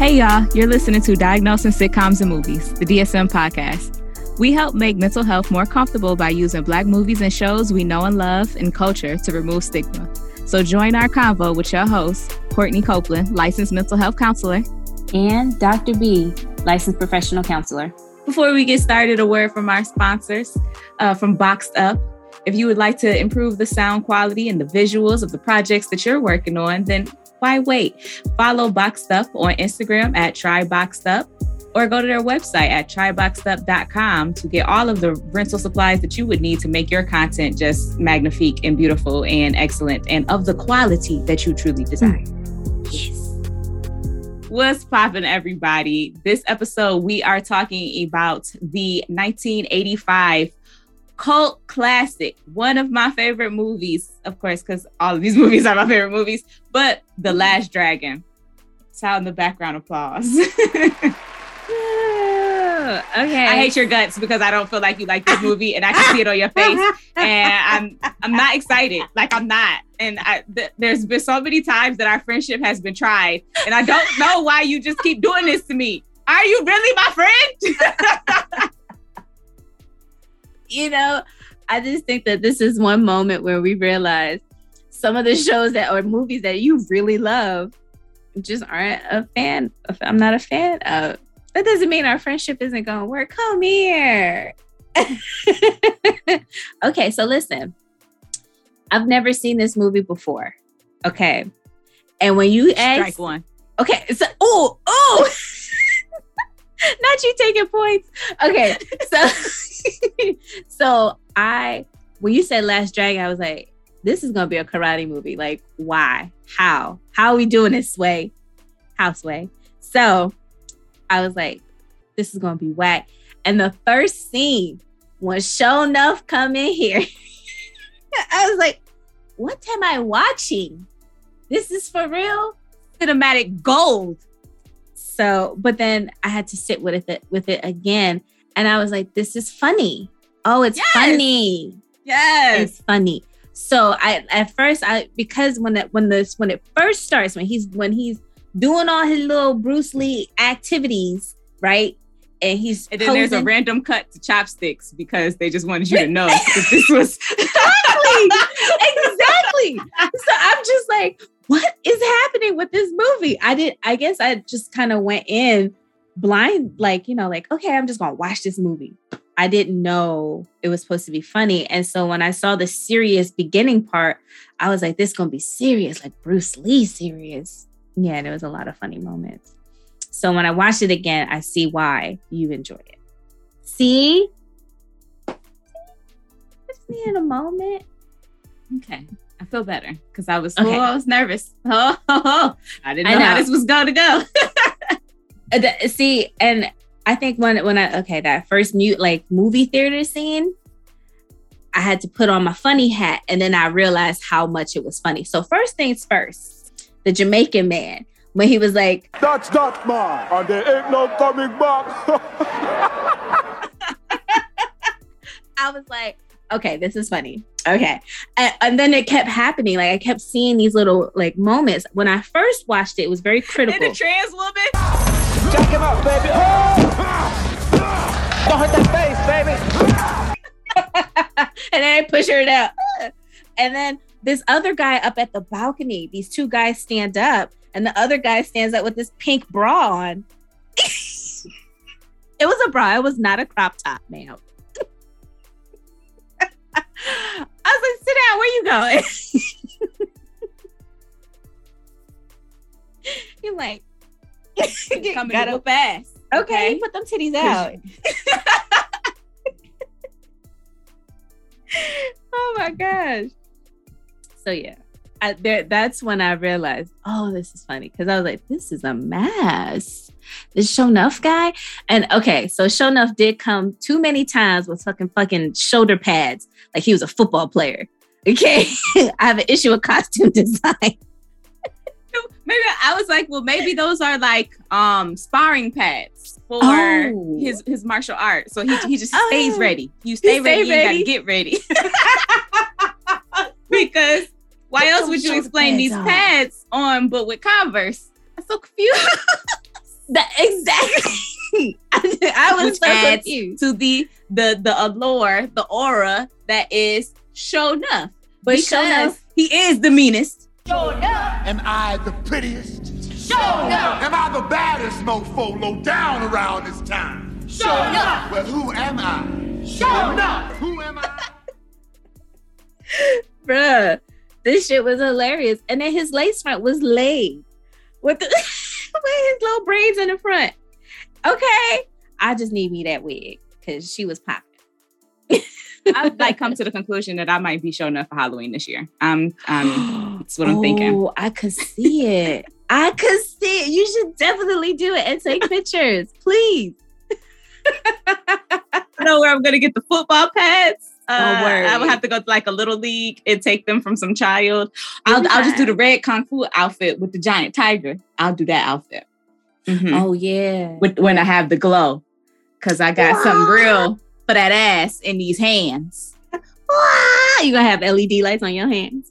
Hey y'all, you're listening to Diagnosing Sitcoms and Movies, the DSM podcast. We help make mental health more comfortable by using Black movies and shows we know and love and culture to remove stigma. So join our convo with your hosts, Courtney Copeland, licensed mental health counselor, and Dr. B, licensed professional counselor. Before we get started, a word from our sponsors, from Boxed Up. If you would like to improve the sound quality and the visuals of the projects that you're working on, then why wait? Follow Boxed Up on Instagram at TryBoxedUp or go to their website at TryBoxedUp.com to get all of the rental supplies that you would need to make your content just magnifique and beautiful and excellent and of the quality that you truly desire. Yes. What's poppin', everybody? This episode, we are talking about the 1985 cult classic, one of my favorite movies, of course, because all of these movies are my favorite movies, but The Last Dragon. Sound in the background applause. Okay. I hate your guts because I don't feel like you like this movie, and I can see it on your face. And I'm not excited. Like, I'm not. And there's been so many times that our friendship has been tried, and I don't know why you just keep doing this to me. Are you really my friend? You know, I just think that this is one moment where we realize some of the shows that or movies that you really love just aren't a fan. I'm not a fan of. That doesn't mean our friendship isn't going to work. Come here. Okay, so listen. I've never seen this movie before. Okay. And when you ask... Strike one. Okay. So, oh. Not you taking points. Okay. So, when you said Last Dragon, I was like, this is going to be a karate movie. Like, why? How? How are we doing this way? Houseway. So... I was like, this is going to be whack. And the first scene, when Show Nuff come in here, I was like, what am I watching? This is for real? Cinematic gold. So, but then I had to sit with it again. And I was like, this is funny. Oh, it's funny. Yes. It's funny. So at first, because when it first starts, when he's doing all his little Bruce Lee activities, right? And he's and then posing. There's a random cut to chopsticks because they just wanted you to know that this was exactly. So I'm just like, what is happening with this movie? I guess I just kind of went in blind, like, you know, like, okay, I'm just gonna watch this movie. I didn't know it was supposed to be funny. And so when I saw the serious beginning part, I was like, this is gonna be serious, like Bruce Lee serious. Yeah, there was a lot of funny moments. So when I watched it again, I see why you enjoyed it. See? Just needed a moment. Okay. I feel better because I was I was nervous. I didn't know how this was going to go. See, and I think when I that first mute like movie theater scene, I had to put on my funny hat and then I realized how much it was funny. So first things first. The Jamaican man, when he was like, "That's not mine, and there ain't no coming back." I was like, okay, this is funny. Okay. And then it kept happening. Like, I kept seeing these little, like, moments. When I first watched it, it was very critical. And the trans woman. Check him out, baby. Oh! Don't hurt that face, baby. And then I push her down. And then this other guy up at the balcony, these two guys stand up and the other guy stands up with this pink bra on. It was a bra. It was not a crop top, ma'am. I was like, sit down. Where you going? You're like, coming got up fast. Okay, put them titties out. Oh, my gosh. So, yeah, that's when I realized, oh, this is funny. Because I was like, this is a mess. This Show Nuff guy. And okay, so Show Nuff did come too many times with fucking shoulder pads. Like he was a football player. Okay. I have an issue with costume design. Maybe I was like, well, maybe those are like sparring pads for his martial arts. So he just stays ready. You stay ready, you got to get ready. Because why else would you explain these pads on but with Converse? I'm so confused. Exactly. I was so confused. To the allure, the aura that is Show Nuff. But Show Nuff, he is the meanest. Show Nuff. Am I the prettiest? Show Nuff. Am I the baddest mofo low down around this town? Show Nuff. Well, who am I? Show Nuff. Who am I? Bruh, this shit was hilarious. And then his lace front was laid with his little braids in the front. Okay, I just need me that wig because she was popping. I've come to the conclusion that I might be showing up for Halloween this year. That's what I'm thinking. I could see it. You should definitely do it and take pictures, please. I know where I'm gonna get the football pads. I would have to go to a little league and take them from some child. I'll just do the red kung fu outfit with the giant tiger. I'll do that outfit. Mm-hmm. Oh yeah. When I have the glow, because I got something real for that ass in these hands. You gonna have LED lights on your hands.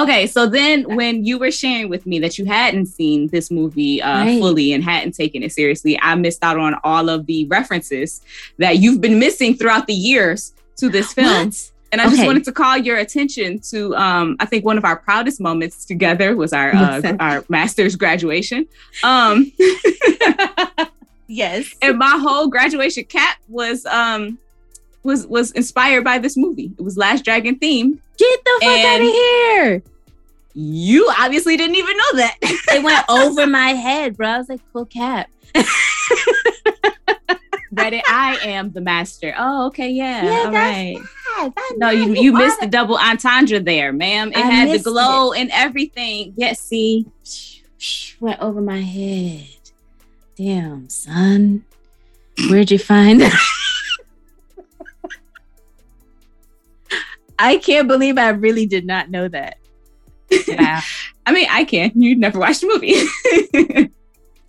Okay, so then when you were sharing with me that you hadn't seen this movie fully and hadn't taken it seriously, I missed out on all of the references that you've been missing throughout the years to this film. What? And I just wanted to call your attention to, I think one of our proudest moments together was our master's graduation. Yes. And my whole graduation cap was inspired by this movie. It was Last Dragon themed. Get the fuck out of here. You obviously didn't even know that. It went over my head, bro. I was like, cool cap. Reddit, I am the master. Oh, okay, yeah. Yeah, all that's right. No, you missed the double entendre there, ma'am. It had the glow and everything. Yeah, see? Went over my head. Damn, son. Where'd you find that? I can't believe I really did not know that. Wow. I mean, I can. You never watched the movie.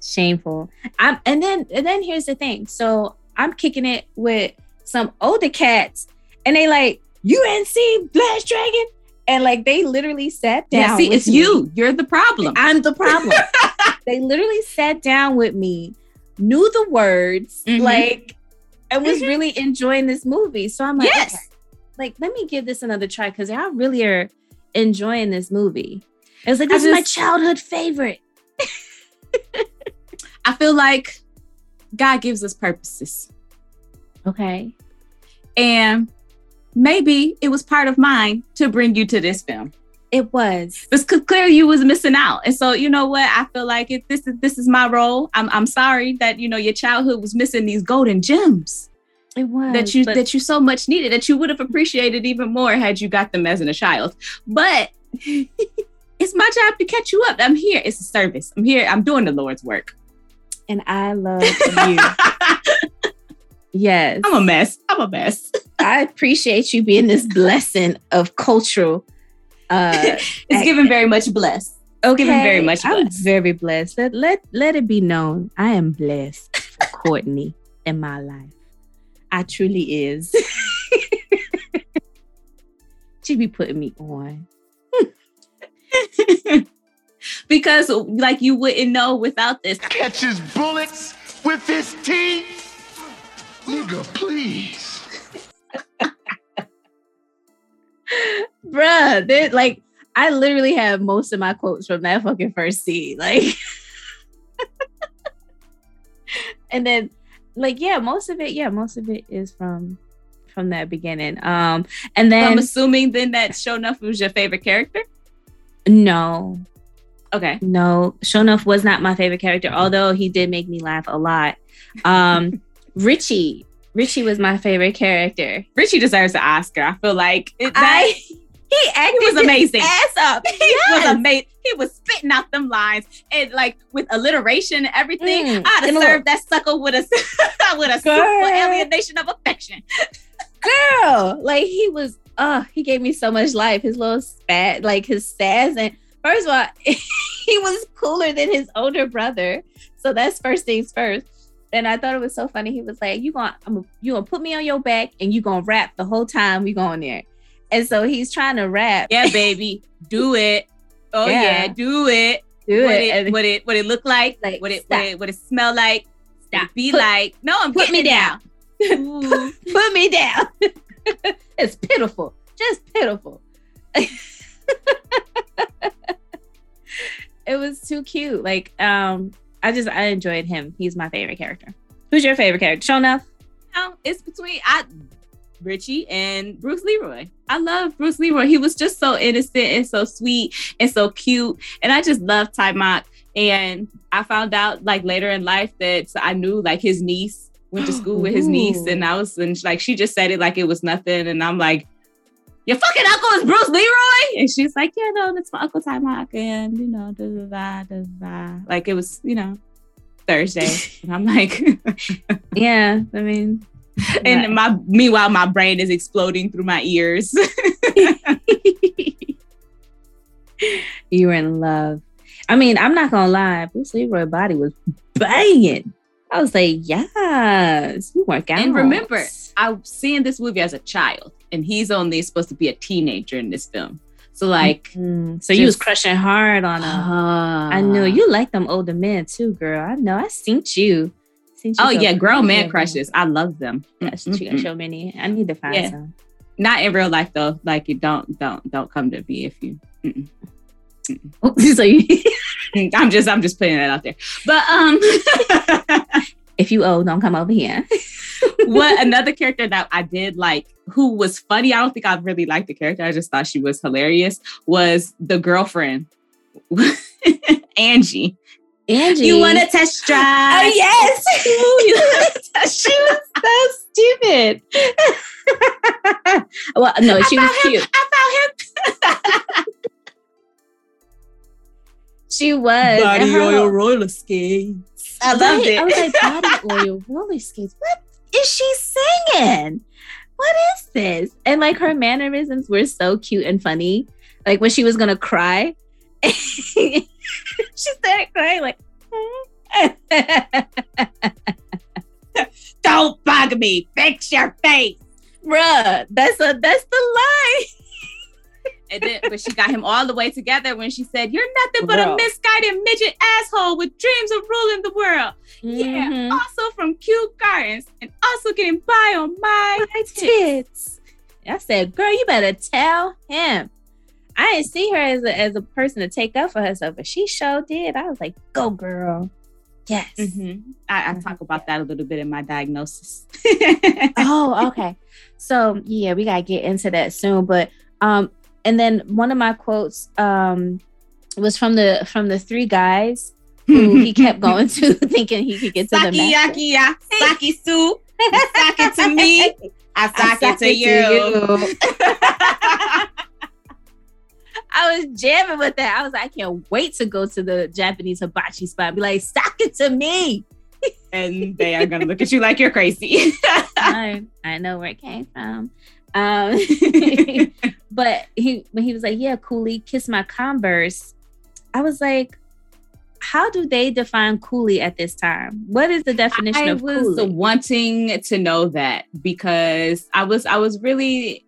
Shameful. And then here's the thing. So I'm kicking it with some older cats, and they like, you ain't seen Last Dragon? And they literally sat down. Yeah, see, it's me. You're the problem. I'm the problem. They literally sat down with me, knew the words, and was really enjoying this movie. So I'm like, yes. Okay. Let me give this another try because y'all really are enjoying this movie. It was this is my childhood favorite. I feel like God gives us purposes. Okay. And maybe it was part of mine to bring you to this film. It was. Because clearly you was missing out. And so, you know what? I feel like this is my role. I'm sorry that, your childhood was missing these golden gems. It was that you so much needed, that you would have appreciated even more had you got them as a child. But it's my job to catch you up. I'm here. It's a service. I'm here. I'm doing the Lord's work. And I love you. Yes. I'm a mess. I appreciate you being this blessing of cultural. It's given very much blessed. Okay. Given very much blessed. I'm very blessed. Let it be known. I am blessed for Courtney in my life. I truly is. She be putting me on. Because you wouldn't know without this. Catches bullets with his teeth. Nigga, please. Bruh, I literally have most of my quotes from that fucking first scene. And then most of it is from that beginning. And then I'm assuming then that Show Nuff was your favorite character? No. Okay. No, Show Nuff was not my favorite character, although he did make me laugh a lot. Richie was my favorite character. Richie deserves an Oscar. I feel like he acted was amazing. His ass up. He was amazing. He was spitting out them lines and with alliteration and everything. I'd have served that sucker with a super alienation of affection. Girl, he was. He gave me so much life. His little spat, his sass, and first of all, he was cooler than his older brother. So that's first things first. And I thought it was so funny. He was like, "You gonna put me on your back and you gonna rap the whole time we going there." And so he's trying to rap. Yeah, baby. Do it. Oh, yeah. Do it. do what it look like what it smell like, stop. Put me down. It's pitiful. Just pitiful. It was too cute. Like, I enjoyed him. He's my favorite character. Who's your favorite character? Show enough. It's between Richie and Bruce Leroy. I love Bruce Leroy. He was just so innocent and so sweet and so cute. And I just love Taimak. And I found out like later in life that I knew like his niece went to school with his niece, and she just said it like it was nothing. And I'm like, your fucking uncle is Bruce Leroy? And she's like, yeah, no, that's my Uncle Taimak. And, you know, like it was, you know, Thursday. And I'm like, yeah, I mean. And meanwhile, my brain is exploding through my ears. You were in love. I mean, I'm not going to lie. Bruce Leroy's body was banging. I was like, yes, you work out. And remember, I've seen this movie as a child, and he's only supposed to be a teenager in this film. So, like, so you was crushing hard on him. I knew you like them older men too, girl. I know. I seen you. Oh yeah, grown man crushes. I love them. Yes, you got so many. I need to find some. Not in real life though. Like, you don't come to me if you. Mm-mm. Oh, so I'm just putting that out there. But if you owe, don't come over here. What another character that I did like, who was funny? I don't think I really liked the character. I just thought she was hilarious. Was the girlfriend Angie? Angie, you want to test drive? Oh yes, she was so stupid. Well, no, she was cute. I found him. She was. Body oil roller skates. I loved it. I was like, body oil roller skates. What is she singing? What is this? And like her mannerisms were so cute and funny. Like when she was going to cry, she started crying like, don't bug me. Fix your face. Bruh, that's the line. And then, but she got him all the way together when she said, you're nothing but a misguided midget asshole with dreams of ruling the world. Mm-hmm. Yeah, also from Kew Gardens and also getting by on my tits. I said, girl, you better tell him. I didn't see her as a person to take up for herself, but she sure did. I was like, go girl. Yes. Mm-hmm. I talk about that a little bit in my diagnosis. Oh, okay. So yeah, we got to get into that soon, but and then one of my quotes was from the three guys who he kept going to, thinking he could get to the master. Saki yaki saki su, saki to me, I saki to you. I was jamming with that. I was like, I can't wait to go to the Japanese hibachi spot and be like, saki to me. And they are gonna look at you like you're crazy. I know where it came from. But when he was like, yeah, coolie, kiss my Converse. I was like, how do they define coolie at this time? What is the definition of coolie? I was wanting to know that because I was really,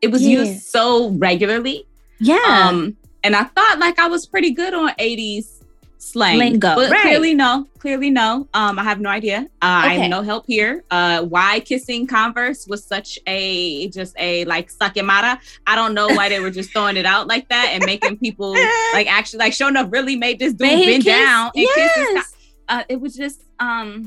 it was used so regularly. Yeah. And I thought like I was pretty good on 80s slang. Lingo. But clearly no. I have no idea. I have no help here. Why kissing Converse was such a, just a like sakimata. I don't know why they were just throwing it out like that and making people like actually like showing up really made this dude bend down. And kiss it was just, I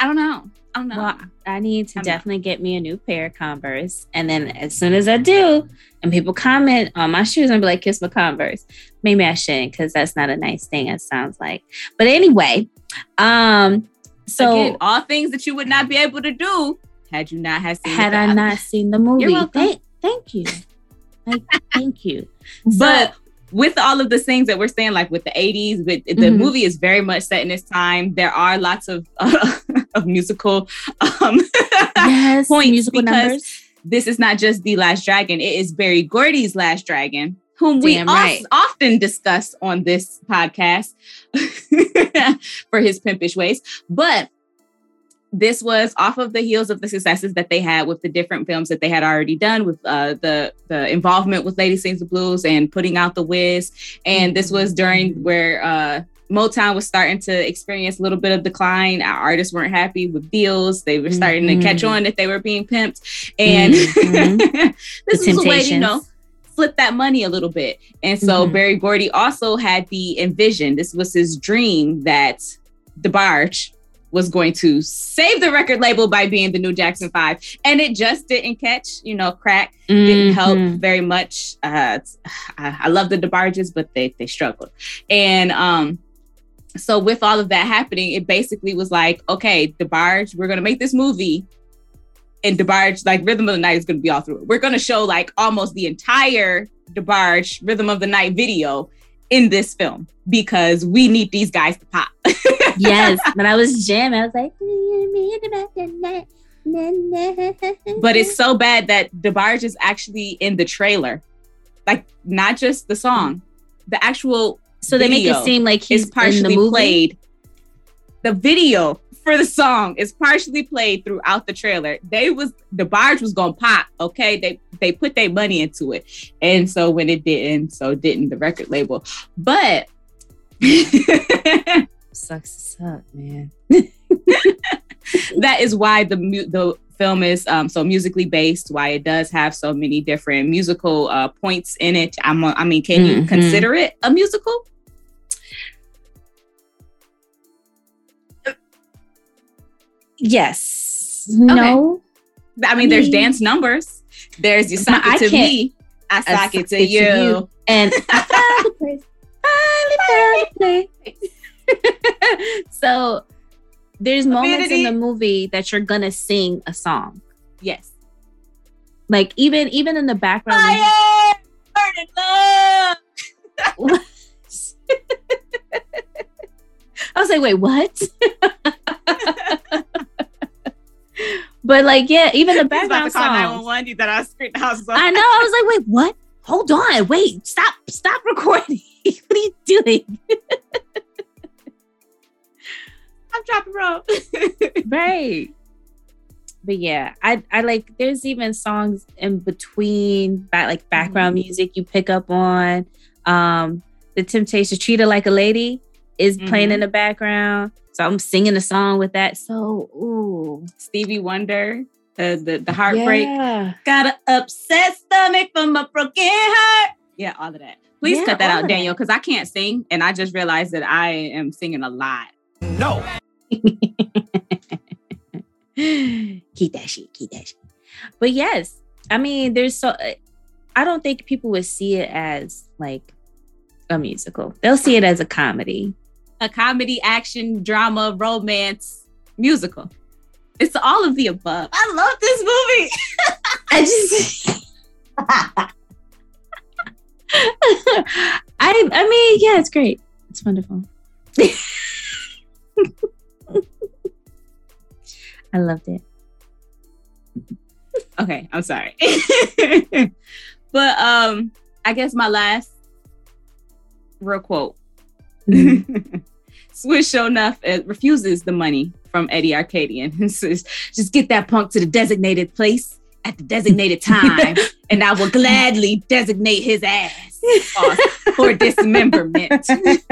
don't know. Well, I need to definitely get me a new pair of Converse. And then as soon as I do, and people comment on my shoes, I'll be like, kiss my Converse. Maybe I shouldn't, because that's not a nice thing, it sounds like. But anyway, so again, all things that you would not be able to do had you not had seen the movie. You're welcome. Thank you. Like, thank you. But with all of the things that we're saying, like with the 80s, with the movie is very much set in its time. There are lots of musical points, musical numbers. This is not just The Last Dragon. It is Barry Gordy's Last Dragon, whom often discuss on this podcast for his pimpish ways. But This was off of the heels of the successes that they had with the different films that they had already done with the involvement with Lady Sings the Blues and putting out The Wiz. And this was during where Motown was starting to experience a little bit of decline. Our artists weren't happy with deals. They were starting to catch on that they were being pimped. And this was a way, you know, flip that money a little bit. And so Barry Gordy also had the envision. This was his dream that DeBarge was going to save the record label by being the new Jackson 5. And it just didn't catch, you know, crack. Didn't help very much. I love the DeBarges, but they struggled. And so with all of that happening, it basically was like, okay, DeBarge, we're going to make this movie. And DeBarge, like Rhythm of the Night is going to be all through it. We're going to show like almost the entire DeBarge Rhythm of the Night video in this film because we need these guys to pop. Yes, but I was jamming. I was like, but it's so bad that DeBarge is actually in the trailer, like not just the song, the actual. So they make it seem like he's partially in the movie? Played. The video for the song is partially played throughout the trailer. DeBarge was gonna pop. Okay, they put their money into it, and so when it didn't, so didn't the record label. But sucks to suck, man. That is why the film is so musically based. Why it does have so many different musical points in it. I mean, can you consider it a musical? Yes. Okay. No. I mean, there's dance numbers. There's you sock it to me. I sock it to you. And so there's moments in the movie that you're gonna sing a song. Yes. Like even in the background. Fire! Burn in love! I was like, wait, what? But like, yeah, even the background song. 911. That I screamed. I know. I was like, wait, what? Hold on. Wait. Stop recording. What are you doing? I'm dropping rope. Right. But yeah, I like. There's even songs in between, like background music you pick up on. The Temptations, Treat Her Like a Lady, is playing in the background. So I'm singing a song with that. So, ooh. Stevie Wonder, the heartbreak. Yeah. Got an upset stomach from a broken heart. Yeah, all of that. Please cut that out, Daniel, because I can't sing. And I just realized that I am singing a lot. No. Keep that shit. But yes, I mean, there's so... I don't think people would see it as, like, a musical. They'll see it as a comedy. A comedy, action, drama, romance, musical. It's all of the above. I love this movie. I mean, yeah, it's great. It's wonderful. I loved it. Okay, I'm sorry. But I guess my last real quote. Swish, sure enough, refuses the money from Eddie Arcadian and says, just get that punk to the designated place at the designated time, and I will gladly designate his ass for dismemberment. Designate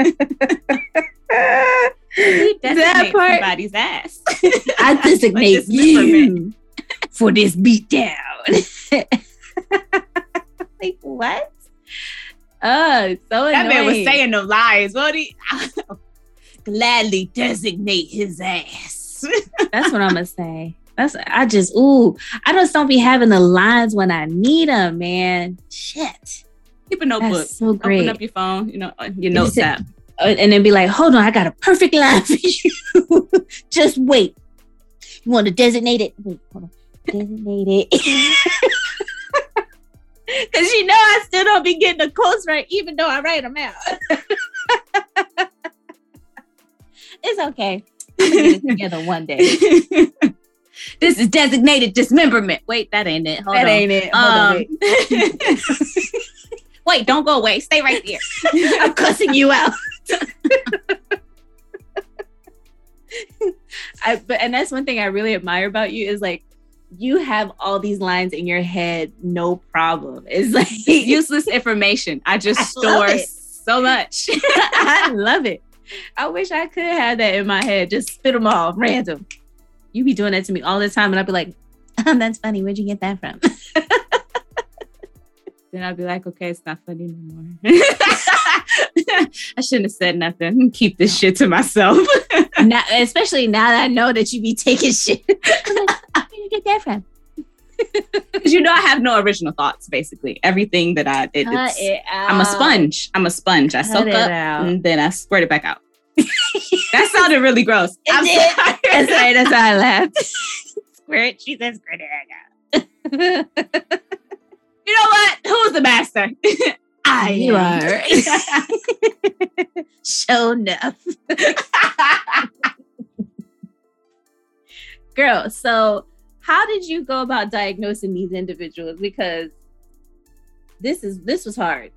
that part, somebody's ass. I designate you for this beatdown. Like, what? So that annoying. Man was saying no lies. What gladly designate his ass. That's what I'm gonna say. I just don't be having the lines when I need them, man. Shit. Keep a notebook. That's so great. Open up your phone, you know, your notes app, and then be like, "Hold on, I got a perfect line for you. Just wait. You want to designate it? Wait, hold on. Designate it." Because you know I still don't be getting the quotes right, even though I write them out. It's okay. I'm going to get it together one day. This is designated dismemberment. Wait, that ain't it. Hold on. Ain't it. Hold on, wait. Wait, don't go away. Stay right there. I'm cussing you out. And that's one thing I really admire about you is like, you have all these lines in your head, no problem. It's like useless information. I just store so much. I love it. I wish I could have that in my head. Just spit them all random. You be doing that to me all the time. And I'd be like, that's funny. Where'd you get that from? Then I'd be like, okay, it's not funny anymore. I shouldn't have said nothing. Keep this shit to myself. Now, especially now that I know that you be taking shit. Get that from? Because you know I have no original thoughts, basically. Everything that I did, I'm a sponge. I soak up and then I squirt it back out. That sounded really gross. I'm sorry. That's why I laughed. Squirt, she says squirt it back out. You know what? Who's the master? I am. Show enough. Girl, so how did you go about diagnosing these individuals? Because this was hard.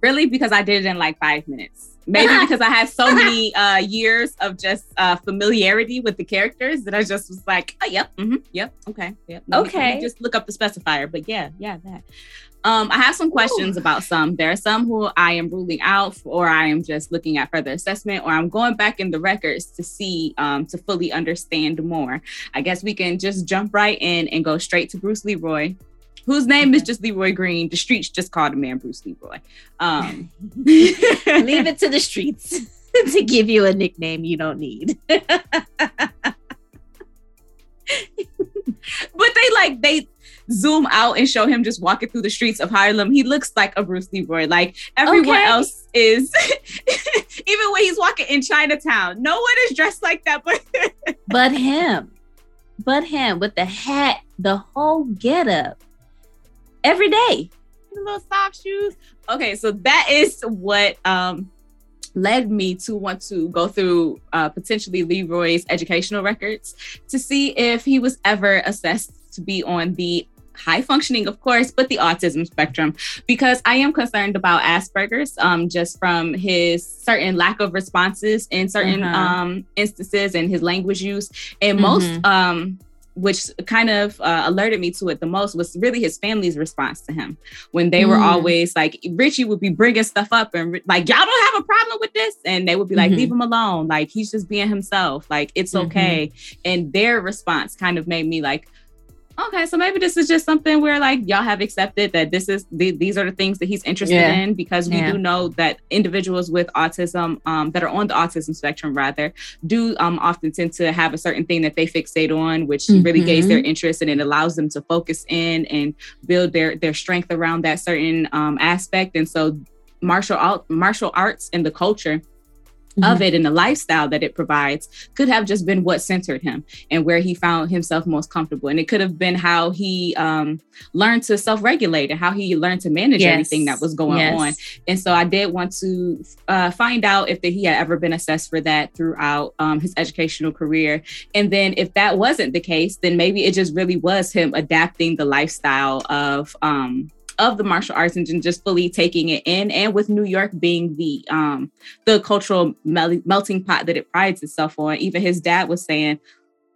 Really? Because I did it in like 5 minutes. Maybe because I had so many years of just familiarity with the characters that I just was like, oh, yep. Mm-hmm, yep. Okay. Yep. Okay. Just look up the specifier. But yeah, that. I have some questions about some. There are some who I am ruling out, or I am just looking at further assessment, or I'm going back in the records to see, to fully understand more. I guess we can just jump right in and go straight to Bruce Leroy, whose name is just Leroy Green. The streets just called the man Bruce Leroy. Leave it to the streets to give you a nickname you don't need. But they zoom out and show him just walking through the streets of Harlem. He looks like a Bruce Leroy. Like everyone else is, even when he's walking in Chinatown, no one is dressed like that. But him with the hat, the whole getup, every day. The little soft shoes. Okay, so that is what led me to want to go through potentially Leroy's educational records to see if he was ever assessed to be on the high functioning, of course, but the autism spectrum, because I am concerned about Asperger's just from his certain lack of responses in certain instances and his language use. And most, which kind of alerted me to it the most, was really his family's response to him when they were always like, Richie would be bringing stuff up and like, y'all don't have a problem with this. And they would be like, leave him alone. Like, he's just being himself. Like, it's okay. And their response kind of made me like, okay, so maybe this is just something where like y'all have accepted that this is these are the things that he's interested in, because we do know that individuals with autism that are on the autism spectrum rather do often tend to have a certain thing that they fixate on, which really gains their interest, and it allows them to focus in and build their strength around that certain aspect. And so martial arts and the culture of it and the lifestyle that it provides could have just been what centered him and where he found himself most comfortable. And it could have been how he learned to self-regulate and how he learned to manage everything that was going on. And so I did want to find out if he had ever been assessed for that throughout his educational career. And then if that wasn't the case, then maybe it just really was him adapting the lifestyle of the martial arts and just fully taking it in. And with New York being the cultural melting pot that it prides itself on, even his dad was saying,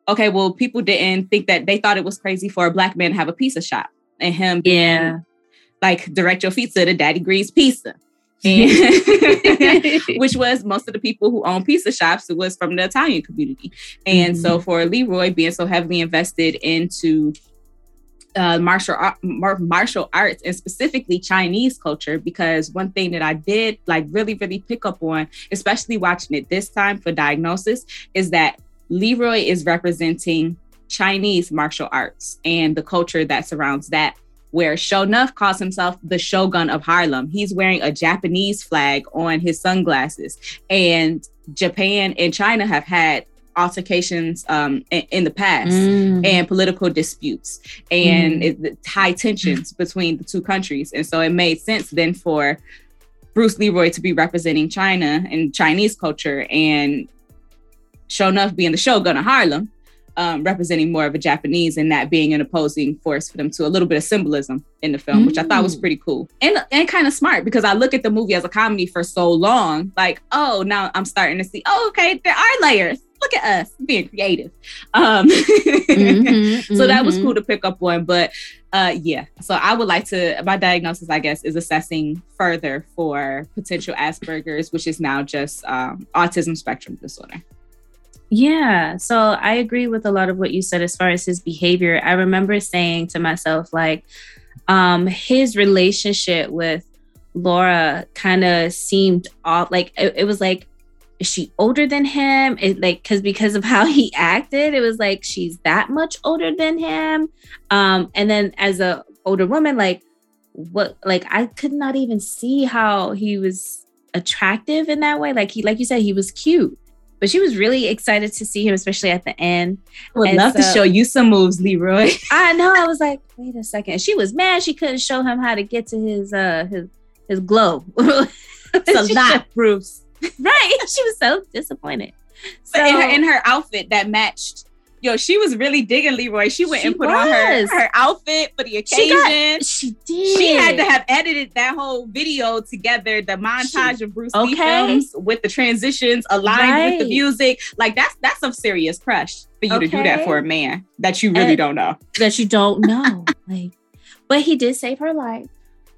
okay, well, people didn't think that, they thought it was crazy for a black man to have a pizza shop and him being like, direct your pizza to Daddy Green's Pizza. Which was most of the people who own pizza shops, it was from the Italian community. And so for Leroy being so heavily invested into martial arts and specifically Chinese culture, because one thing that I did like really, really pick up on, especially watching it this time for diagnosis, is that Leroy is representing Chinese martial arts and the culture that surrounds that, where Shonuff calls himself the Shogun of Harlem. He's wearing a Japanese flag on his sunglasses, and Japan and China have had altercations in the past and political disputes and high tensions between the two countries. And so it made sense then for Bruce Leroy to be representing China and Chinese culture, and Shonuff being the Shogun of Harlem, representing more of a Japanese, and that being an opposing force for them to a little bit of symbolism in the film, which I thought was pretty cool and kind of smart, because I look at the movie as a comedy for so long, like, oh, now I'm starting to see, oh, okay, there are layers. look at us being creative. So that was cool to pick up on. But yeah, so I would like to, my diagnosis, I guess, is assessing further for potential Asperger's, which is now just autism spectrum disorder. Yeah. So I agree with a lot of what you said as far as his behavior. I remember saying to myself, like, his relationship with Laura kind of seemed off. Like, it was like, is she older than him? It, like, because of how he acted, it was like, she's that much older than him. And then as a older woman, like, what, like, I could not even see how he was attractive in that way. Like, he, like you said, he was cute. But she was really excited to see him, especially at the end. I would love to show you some moves, Leroy. I know. I was like, wait a second. She was mad she couldn't show him how to get to his glow. It's a lot, Bruce. Right. She was so disappointed. So, but in her outfit that matched. Yo, she was really digging Leroy. She went and put on her outfit for the occasion. She did. She had to have edited that whole video together, the montage of Bruce Lee films with the transitions aligned with the music. Like, that's some serious crush for you to do that for a man that you really don't know. That you don't know. Like, but he did save her life.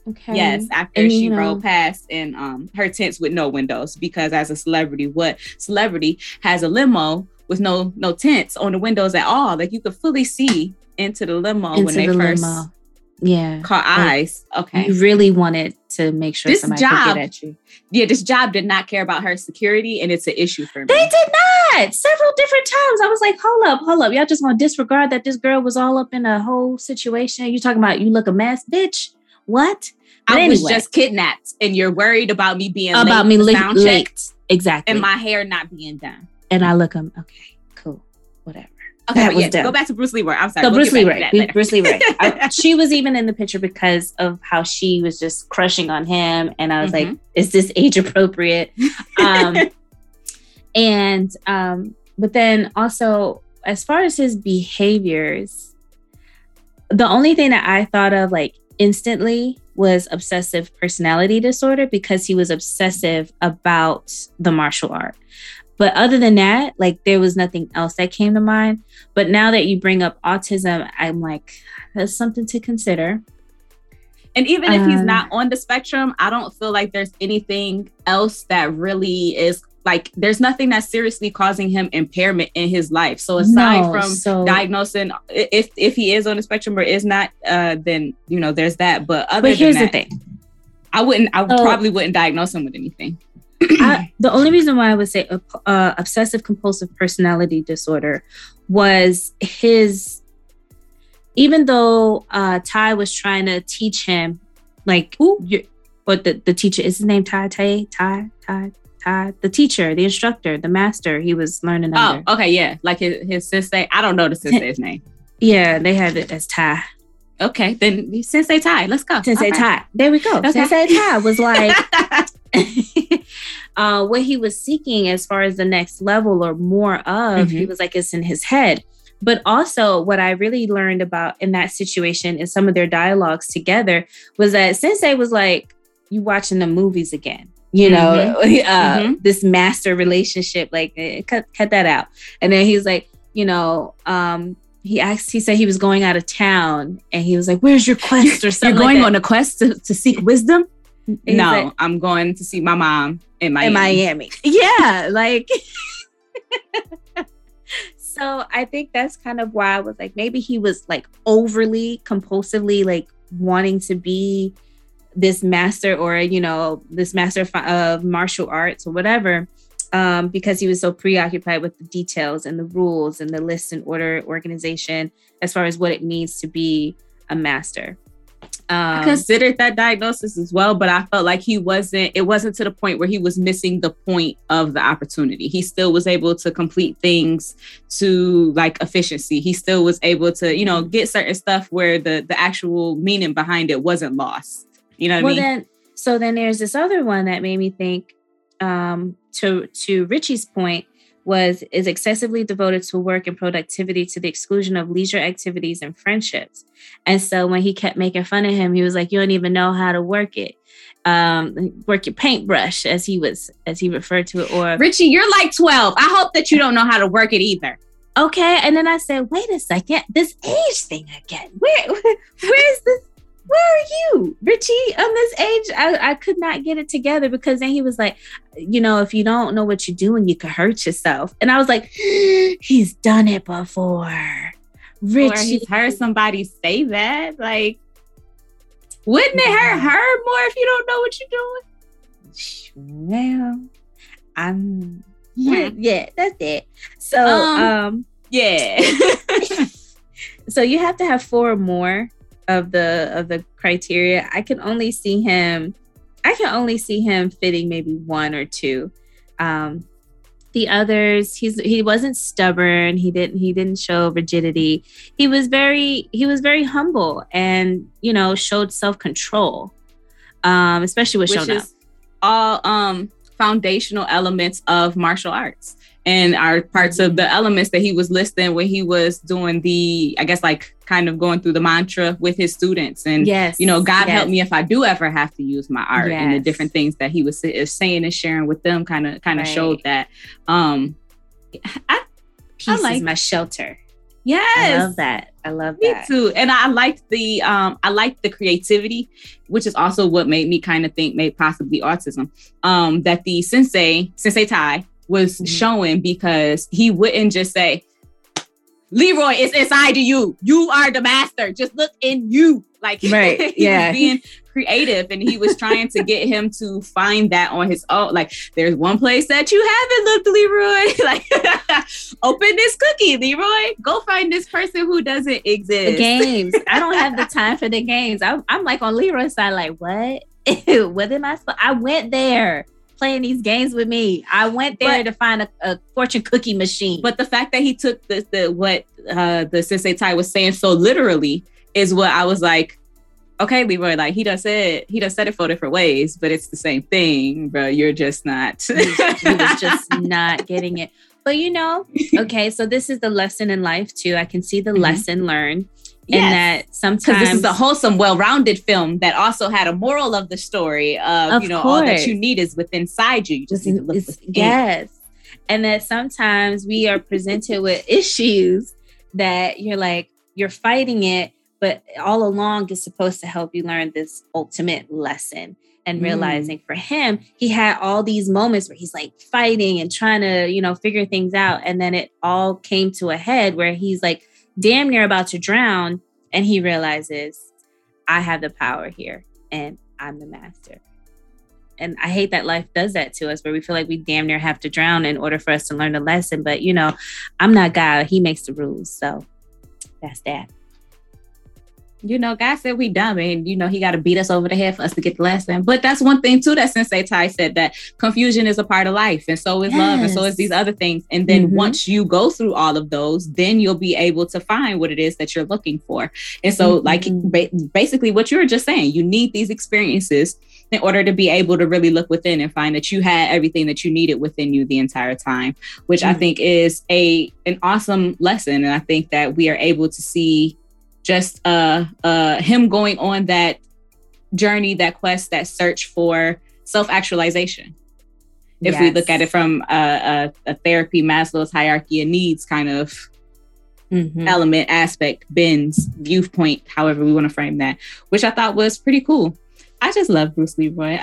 Okay. Yes, after she rolled past in her tents with no windows, because as a celebrity, what celebrity has a limo with no tents on the windows at all? Like, you could fully see into the limo when they first caught eyes. Okay. You really wanted to make sure somebody could get at you. Yeah, this job did not care about her security, and it's an issue for me. They did not! Several different times. I was like, hold up. Y'all just want to disregard that this girl was all up in a whole situation. You talking about you look a mess, bitch. What? But I was just kidnapped, and you're worried about me being late. Exactly. And my hair not being done. And I look, okay, cool, whatever. Okay, go back to Bruce Leroy. I'm sorry. So Bruce Leroy. She was even in the picture because of how she was just crushing on him. And I was like, is this age appropriate? But then also, as far as his behaviors, the only thing that I thought of, like, instantly was obsessive personality disorder, because he was obsessive about the martial art. But other than that, like, there was nothing else that came to mind. But now that you bring up autism, I'm like, that's something to consider. And even if he's not on the spectrum, I don't feel like there's anything else that really is, like, there's nothing that's seriously causing him impairment in his life. So aside from diagnosing if he is on the spectrum or is not, then, there's that. But here's the thing. I probably wouldn't diagnose him with anything. The only reason why I would say obsessive compulsive personality disorder was his, even though Ty was trying to teach him, like, or the teacher, is his name Ty, the teacher, the instructor, the master he was learning under. Oh, okay, yeah. Like his sensei, I don't know the sensei's name. Yeah, they have it as Ty. Okay, then Sensei Ty, let's go. Sensei Ty. There we go. Okay. Sensei Ty was like, what he was seeking as far as the next level or more of, he was like, it's in his head. But also what I really learned about in that situation is some of their dialogues together was that Sensei was like, you watching the movies again, this master relationship, like cut that out. And then he's like, he said he was going out of town, and he was like, where's your quest or something? You're going on a quest to seek wisdom? No, like, I'm going to see my mom in Miami. Yeah, like. So I think that's kind of why I was like, maybe he was like overly compulsively like wanting to be this master or, this master of martial arts or whatever. Because he was so preoccupied with the details and the rules and the list and order organization as far as what it means to be a master. I considered that diagnosis as well, but I felt like it wasn't to the point where he was missing the point of the opportunity. He still was able to complete things to like efficiency. He still was able to, get certain stuff where the actual meaning behind it wasn't lost. You know what I mean? So then there's this other one that made me think, to Richie's point, is excessively devoted to work and productivity to the exclusion of leisure activities and friendships. And so when he kept making fun of him, he was like, you don't even know how to work it. Work your paintbrush, as he referred to it. Or Richie, you're like 12. I hope that you don't know how to work it either. Okay. And then I said, wait a second, this age thing again. Where is this? Where are you, Richie? On this age, I could not get it together, because then he was like, you know, if you don't know what you're doing, you could hurt yourself. And I was like, he's done it before. Richie. Or he's heard somebody say that. Like, wouldn't it hurt her more if you don't know what you're doing? Well, yeah, that's it. So, yeah. So you have to have four or more of the criteria. I can only see him fitting maybe one or two. The others, he wasn't stubborn. He didn't show rigidity. He was very humble, and you know, showed self-control. Especially with Which is all foundational elements of martial arts, and are parts of the elements that he was listing when he was doing the, I guess, like kind of going through the mantra with his students. And, you know, God help me if I do ever have to use my art, and the different things that he was saying and sharing with them kind of showed that. Peace is my shelter. Yes. I love that. Me too. And I liked the creativity, which is also what made me kind of think maybe possibly autism, that the sensei Tai was showing, because he wouldn't just say, Leroy, it's inside of you. You are the master. Just look in you. Like, right. Yeah. He was being creative, and he was trying to get him to find that on his own. Like, there's one place that you haven't looked, Leroy. Like, open this cookie, Leroy. Go find this person who doesn't exist. The games. I don't have the time for the games. I'm like on Leroy's side, like, what? What am I supposed? I went there. Playing these games with me. I went there to find a fortune cookie machine. But the fact that he took what the Sensei Tai was saying so literally is what I was like, okay, Leroy, like he done said it four different ways, but it's the same thing, bro. You're just not. He was just not getting it. But you know, okay, so this is the lesson in life too. I can see the lesson learned. Yes. And that sometimes this is a wholesome, well-rounded film that also had a moral of the story of you know, course. All that you need is within inside you. You just need to look within. Yes. And that sometimes we are presented with issues that you're like, you're fighting it, but all along it's supposed to help you learn this ultimate lesson. And realizing for him, he had all these moments where he's like fighting and trying to, you know, figure things out. And then it all came to a head where he's like, damn near about to drown, and he realizes, I have the power here, and I'm the master. And I hate that life does that to us, where we feel like we damn near have to drown in order for us to learn a lesson. But you know, I'm not God. He makes the rules. So that's that. You know, God said we dumb, and you know, he got to beat us over the head for us to get the lesson. But that's one thing too that Sensei Tai said, that confusion is a part of life, and so is love, and so is these other things. And then once you go through all of those, then you'll be able to find what it is that you're looking for. And so like basically what you were just saying, you need these experiences in order to be able to really look within and find that you had everything that you needed within you the entire time, which I think is an awesome lesson. And I think that we are able to see just him going on that journey, that quest, that search for self-actualization. If we look at it from a therapy, Maslow's hierarchy of needs kind of element, aspect, Ben's viewpoint, however we want to frame that, which I thought was pretty cool. I just love Bruce Leroy.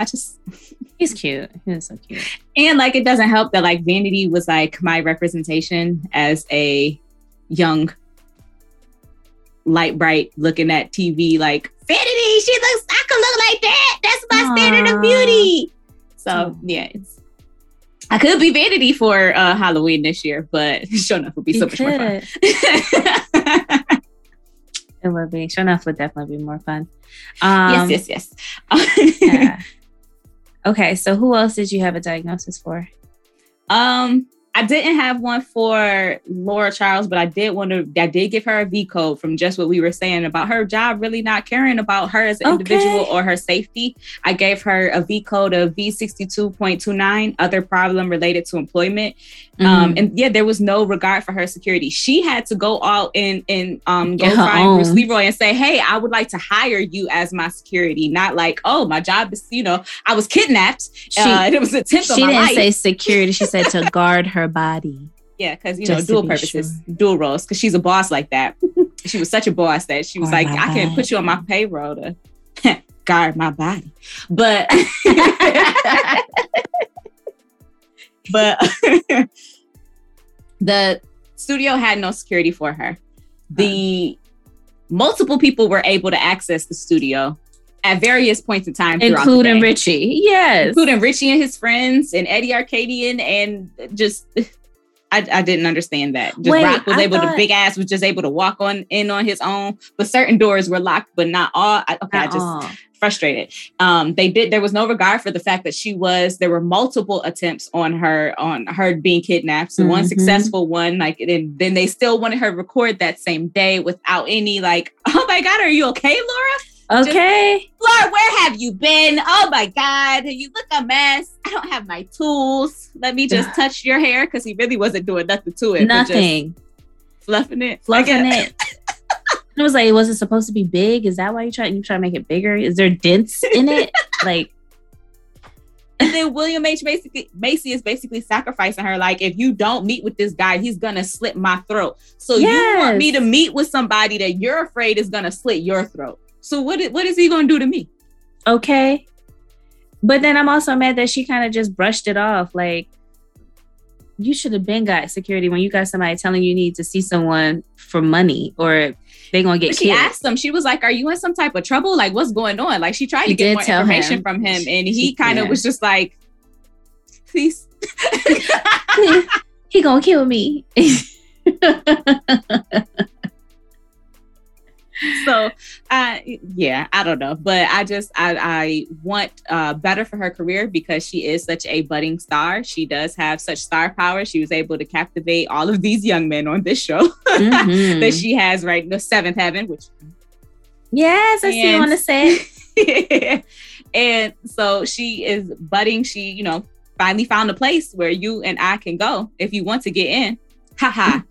He's cute. He's so cute. And like, it doesn't help that like Vanity was like my representation as a young light bright looking at TV like, Vanity, I can look like that. That's my standard of beauty. So yeah, I could be Vanity for Halloween this year, but sure enough would be so much more fun. It would be. Sure enough would definitely be more fun. Yes. Yeah. Okay, so who else did you have a diagnosis for? I didn't have one for Laura Charles, but I did give her a V code from just what we were saying about her job really not caring about her as an individual or her safety. I gave her a V code of V62.29, other problem related to employment. Mm-hmm. And yeah, there was no regard for her security. She had to go all in and go find Bruce Leroy and say, hey, I would like to hire you as my security. Not like, oh, my job is, I was kidnapped. It was a tip of my life. She didn't say security. She said to guard her body. Yeah, because dual purposes, dual roles. Because she's a boss like that. She was such a boss that she was like, I can put you on my payroll to guard my body. But, the studio had no security for her. The multiple people were able to access the studio at various points in time, including Richie. Yes. Including Richie and his friends and Eddie Arcadian and just... I didn't understand that. Rock was Big Ass was just able to walk on in on his own, but certain doors were locked, but not all. Frustrated. There was no regard for the fact that there were multiple attempts on her being kidnapped. So one successful one, and then they still wanted her to record that same day without any oh my God, are you okay, Laura? Okay. Laura, where have you been? Oh my God, you look a mess. I don't have my tools. Let me just touch your hair, because he really wasn't doing nothing to it. Nothing. Fluffing it. It was like, was it supposed to be big? Is that why you try to make it bigger? Is there dents in it? And then William H. Macy is basically sacrificing her. Like, if you don't meet with this guy, he's going to slit my throat. So you want me to meet with somebody that you're afraid is going to slit your throat. So what is he going to do to me? Okay. But then I'm also mad that she kind of just brushed it off. Like, you should have been got security when you got somebody telling you need to see someone for money or they're going to get killed. She asked him. She was like, are you in some type of trouble? Like, what's going on? Like, she tried to get more information from him. And he kind of was just like, please. He going to kill me. So, I don't know. But I want better for her career, because she is such a budding star. She does have such star power. She was able to captivate all of these young men on this show that she has right now, Seventh Heaven, which... Yes, I see you want to say. And so she is budding. She, finally found a place where you and I can go if you want to get in. Ha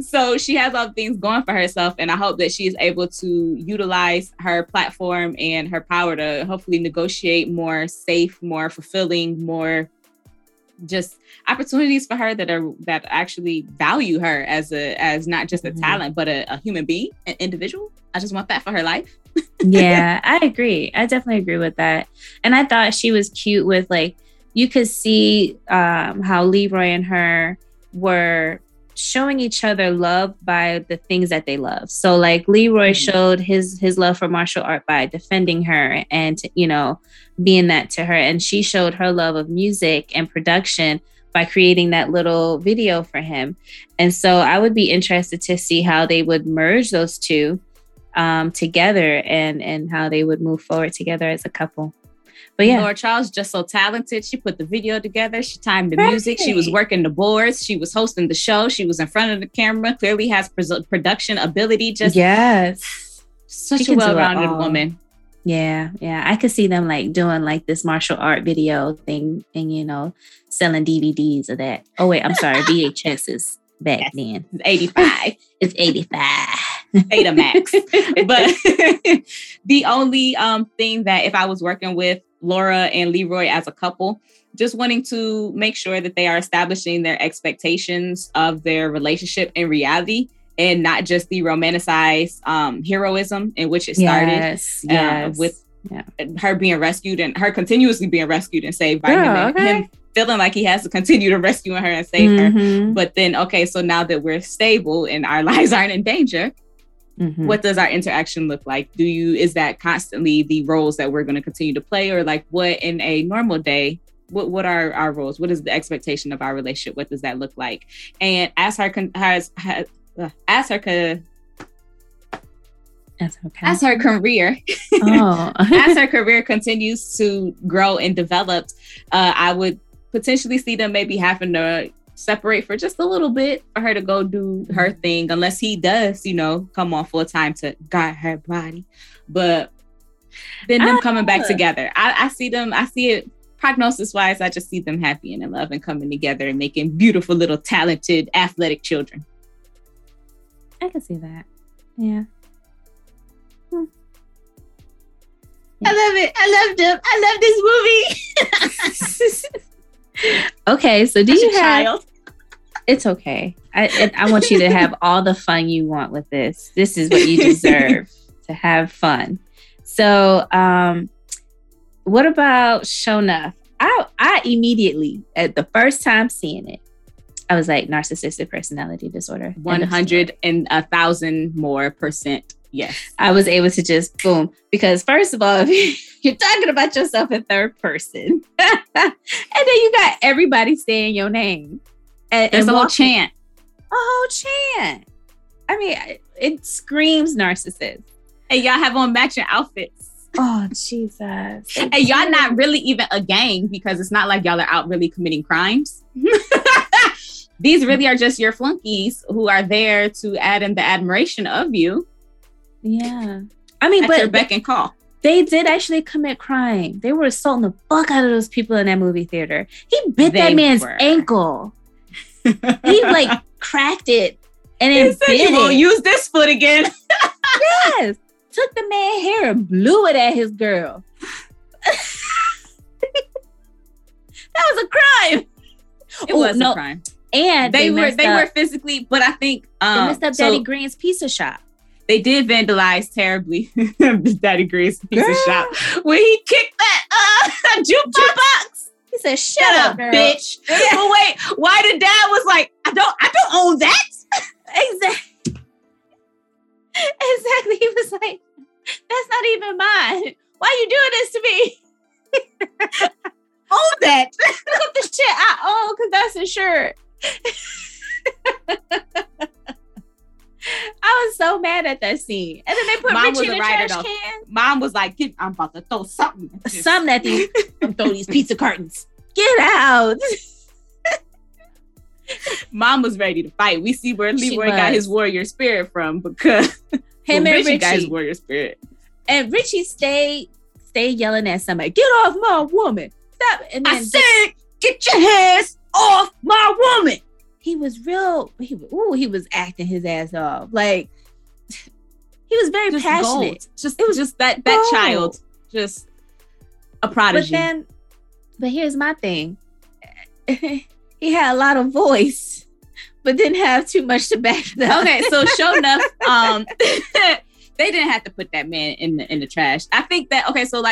So she has all things going for herself, and I hope that she is able to utilize her platform and her power to hopefully negotiate more safe, more fulfilling, more just opportunities for her that actually value her as not just a talent, but a human being, an individual. I just want that for her life. Yeah, I agree. I definitely agree with that. And I thought she was cute with you could see how Leroy and her were showing each other love by the things that they love. So Leroy showed his love for martial art by defending her and, being that to her. And she showed her love of music and production by creating that little video for him. And so I would be interested to see how they would merge those two together and how they would move forward together as a couple. But yeah. Laura Charles, just so talented. She put the video together. She timed the music. She was working the boards. She was hosting the show. She was in front of the camera. Clearly has production ability. Just such a well-rounded woman. Yeah, yeah. I could see them doing this martial art video thing and, selling DVDs of that. Oh, wait, I'm sorry. VHS is back then. It's 85. It's 85. Max. But the only thing that if I was working with Laura and Leroy as a couple, just wanting to make sure that they are establishing their expectations of their relationship in reality and not just the romanticized heroism in which it started with her being rescued and her continuously being rescued and saved by him. And him feeling like he has to continue to rescue her and save her. But then, so now that we're stable and our lives aren't in danger, what does our interaction look like? Is that constantly the roles that we're going to continue to play? Or what in a normal day, what are our roles? What is the expectation of our relationship? What does that look like? And as her career continues to grow and develop, I would potentially see them maybe having to separate for just a little bit for her to go do her thing, unless he does, you know, come on full time to guide her body. But then them coming back together, I see them. I see it prognosis wise. I just see them happy and in love and coming together and making beautiful little talented athletic children. I can see that. Yeah. I love it. I love them. I love this movie. Okay, so do you have? Child. It's okay. I want you to have all the fun you want with this. This is what you deserve, to have fun. So, what about Shona? I immediately, at the first time seeing it, I was like, narcissistic personality disorder. 100% and 1,000% more. Yes. I was able to just boom. Because first of all, you're talking about yourself in third person. And then you got everybody saying your name. There's a whole chant. A whole chant. I mean, it screams narcissist. And y'all have on matching outfits. Oh, Jesus. And y'all not really even a gang, because it's not like y'all are out really committing crimes. These really are just your flunkies who are there to add in the admiration of you. Yeah. I mean, but your beck and call. They did actually commit crime. They were assaulting the fuck out of those people in that movie theater. He bit that man's ankle. He like cracked it and then bit it. Won't use this foot again. Yes. Took the man's hair and blew it at his girl. That was a crime. It was a crime. And they were physically, but I think they messed up Daddy Green's pizza shop. They did vandalize terribly Daddy Green's pizza shop when he kicked that jukebox. He said, "Shut up, girl. Bitch!" Yeah. But wait, why the dad was like, "I don't own that." Exactly. He was like, "That's not even mine. Why are you doing this to me?" Own that. Look up the shit I own because that's insured. I was so mad at that scene. And then they put Richie in the trash can. Mom was like, I'm about to throw something. Something at these. I'm throwing these pizza cartons. Get out. Mom was ready to fight. We see where Leroy got his warrior spirit from, because Richie got his warrior spirit. And Richie stayed yelling at somebody. Get off my woman. Stop. And then I said, get your hands off my woman. He was real. He was acting his ass off. Like, he was very just passionate. Gold. Just it was just that child, just a prodigy. But here's my thing: he had a lot of voice, but didn't have too much to back it up. Okay, so sure enough, they didn't have to put that man in the trash. I think that that's what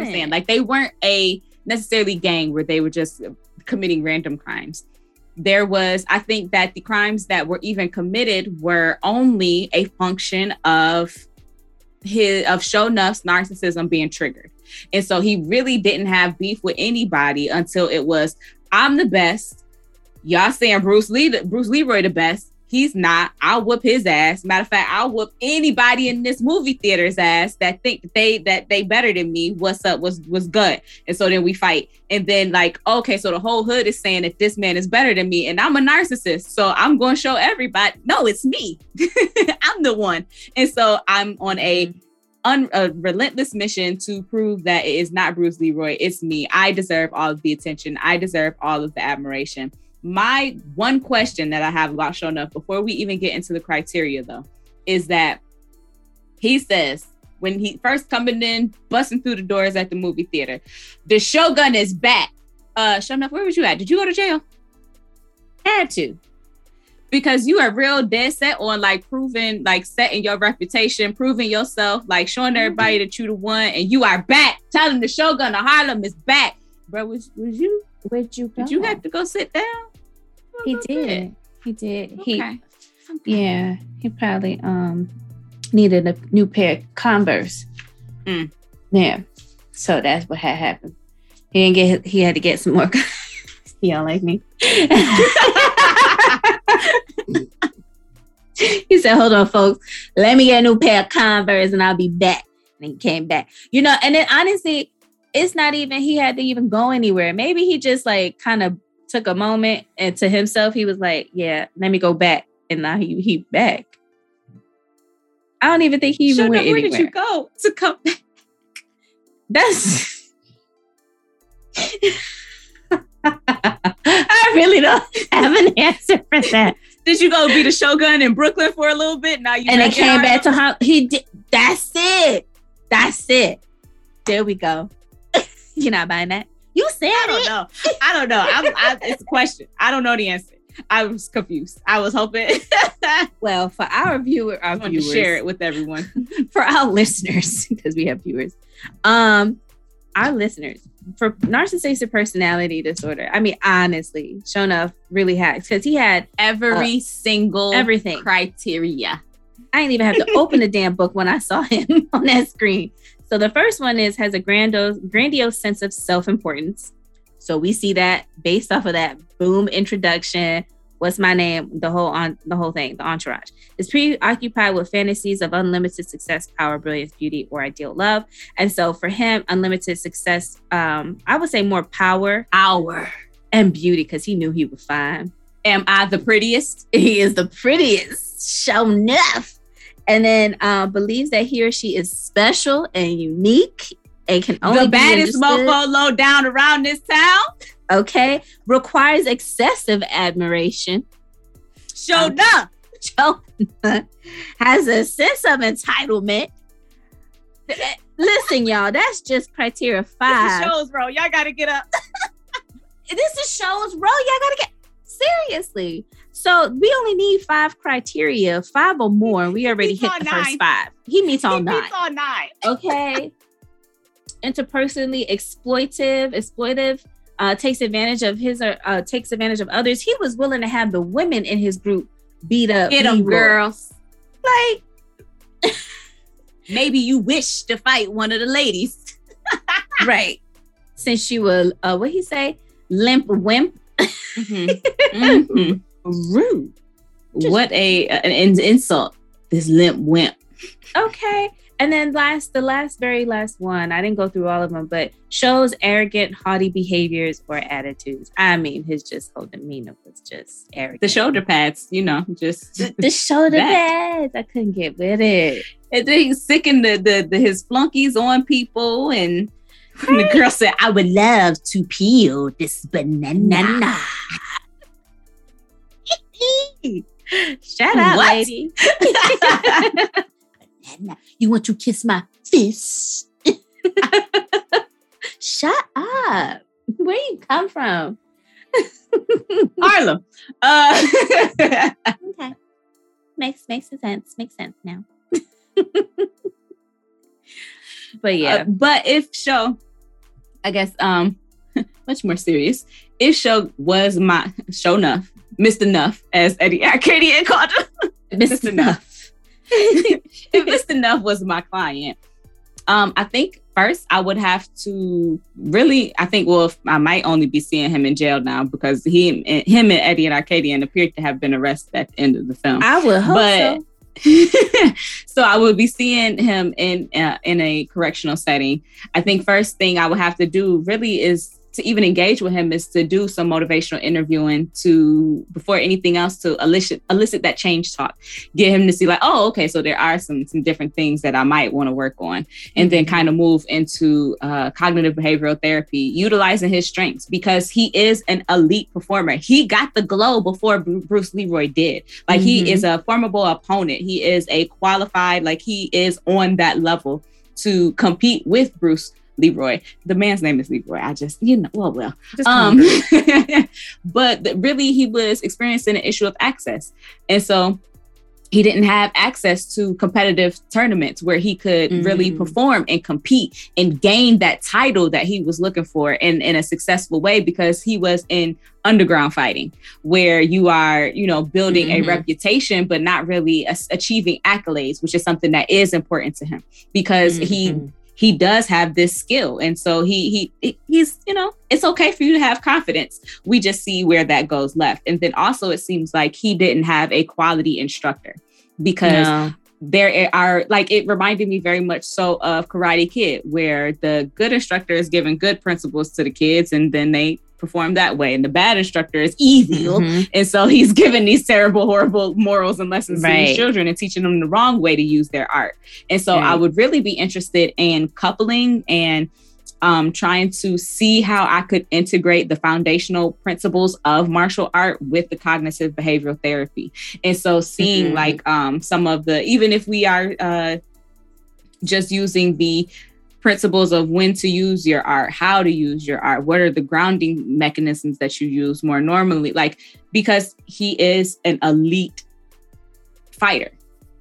I'm saying. Like, they weren't a necessarily gang where they were just committing random crimes. There was, I think that the crimes that were even committed were only a function of Shonuff's narcissism being triggered. And so he really didn't have beef with anybody until it was, I'm the best. Y'all saying Bruce Leroy the best. He's not. I'll whoop his ass. Matter of fact, I'll whoop anybody in this movie theater's ass that think that they better than me. What's up? Was good. And so then we fight. And then like, okay, so the whole hood is saying that this man is better than me, and I'm a narcissist, so I'm going to show everybody. No, it's me. I'm the one. And so I'm on a relentless mission to prove that it is not Bruce Leroy. It's me. I deserve all of the attention. I deserve all of the admiration. My one question that I have about Shonuff before we even get into the criteria, though, is that he says when he first coming in, busting through the doors at the movie theater, the Shogun is back. Shonuff, where was you at? Did you go to jail? Had to. Because you are real dead set on like proving, like setting your reputation, proving yourself, like showing everybody that you the one, and you are back. Telling the Shogun of Harlem is back. Bro, was you? Where'd you go? Did you have to go sit down? He did. Okay. He probably needed a new pair of Converse. Mm. Yeah. So that's what had happened. He had to get some more. He don't like me. He said, hold on, folks. Let me get a new pair of Converse and I'll be back. And he came back. You know, and then honestly, it's not even he had to even go anywhere. Maybe he just like kind of took a moment and to himself, he was like, yeah, let me go back. And now he back. I don't even think he even went anywhere. Where did you go to come back? That's... I really don't have an answer for that. Did you go be the Shogun in Brooklyn for a little bit? Now you and it came back to home. He did. That's it. There we go. You're not buying that. You said it. I don't know. It's a question. I don't know the answer. I was confused. I was hoping. Well, for our viewers, to share it with everyone. For our listeners, because we have viewers. Our listeners. For narcissistic personality disorder, I mean, honestly, Shonuff really hacks because he had every single everything criteria. I didn't even have to open the damn book when I saw him on that screen. So the first one is has a grandiose sense of self-importance. So we see that based off of that boom introduction. What's my name? The whole thing, the entourage is preoccupied with fantasies of unlimited success, power, brilliance, beauty, or ideal love. And so for him, unlimited success, I would say more power and beauty, because he knew he was fine. Am I the prettiest? He is the prettiest. Show enough. And then believes that he or she is special and unique and can only be the baddest mofo low down around this town. Okay, requires excessive admiration. Shona has a sense of entitlement. Listen, y'all, that's just criteria 5. This is shows, bro. Y'all gotta get up. This is shows, bro. Y'all gotta get seriously. So we only need 5 criteria, 5 or more. We already hit the 9. First 5. He meets all nine. Okay. Interpersonally exploitive. Takes advantage of others. He was willing to have the women in his group beat up. Get them, girls. Like, maybe you wish to fight one of the ladies. Right. Since you were, what'd he say? Limp wimp. Mm-hmm. Mm-hmm. Rude. What an insult. This limp wimp. Okay. And then the very last one, I didn't go through all of them, but shows arrogant, haughty behaviors or attitudes. I mean, his just whole demeanor was just arrogant. The shoulder pads, you know, just the shoulder pads. I couldn't get with it. And then he's sicking his flunkies on people. And the girl said, I would love to peel this banana. Shut up, lady. You want to kiss my fist? Shut up. Where you come from? Harlem. Okay. Makes sense now. But yeah. But if show, I guess much more serious. If show was my show enough, Mr. Nuff, as Eddie Arcadian called him. Mr. Nuff. If Mr. Nuff was my client, I think first I would have to really, I might only be seeing him in jail now because him and Eddie and Arcadian appeared to have been arrested at the end of the film. I would hope so. So I would be seeing him in a correctional setting. I think first thing I would have to do really is to even engage with him is to do some motivational interviewing to, before anything else, to elicit that change talk, get him to see like, oh, okay, so there are some different things that I might want to work on. And then kind of move into cognitive behavioral therapy, utilizing his strengths because he is an elite performer. He got the glow before Bruce Leroy did. Like he is a formidable opponent. He is a qualified, like he is on that level to compete with Bruce Leroy. The man's name is Leroy. I just, you know, well. Just but really, he was experiencing an issue of access. And so he didn't have access to competitive tournaments where he could really perform and compete and gain that title that he was looking for in a successful way because he was in underground fighting where you are, you know, building a reputation, but not really achieving accolades, which is something that is important to him because he does have this skill. And so he's, you know, it's okay for you to have confidence. We just see where that goes left. And then also it seems like he didn't have a quality instructor because there are, like, it reminded me very much so of Karate Kid, where the good instructor is giving good principles to the kids and then they perform that way. And the bad instructor is evil. Mm-hmm. And so he's giving these terrible, horrible morals and lessons to these children and teaching them the wrong way to use their art. And so I would really be interested in coupling and trying to see how I could integrate the foundational principles of martial art with the cognitive behavioral therapy. And so seeing like some of the, even if we are just using the principles of when to use your art, how to use your art, what are the grounding mechanisms that you use more normally, like, because he is an elite fighter.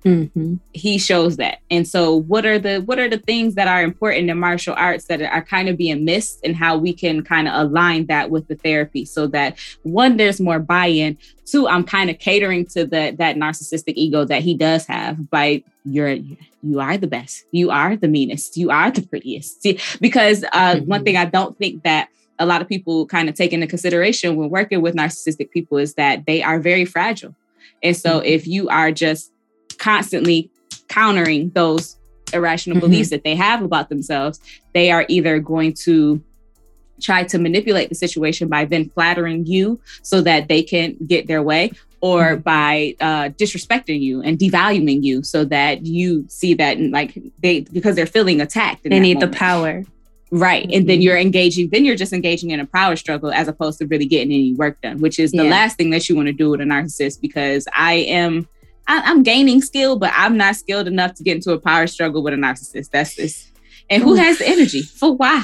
Mm-hmm. He shows that. And so what are the things that are important in martial arts that are kind of being missed, and how we can kind of align that with the therapy so that, one, there's more buy-in, two, I'm kind of catering to that narcissistic ego that he does have by you are the best, you are the meanest, you are the prettiest. Because one thing I don't think that a lot of people kind of take into consideration when working with narcissistic people is that they are very fragile. And so if you are just constantly countering those irrational beliefs that they have about themselves, they are either going to try to manipulate the situation by then flattering you so that they can get their way, or by disrespecting you and devaluing you so that you see that, and like because they're feeling attacked. They need the power. Right. Mm-hmm. And then you're just engaging in a power struggle as opposed to really getting any work done, which is the last thing that you want to do with a narcissist, because I'm gaining skill, but I'm not skilled enough to get into a power struggle with a narcissist. That's this. And who has the energy for why?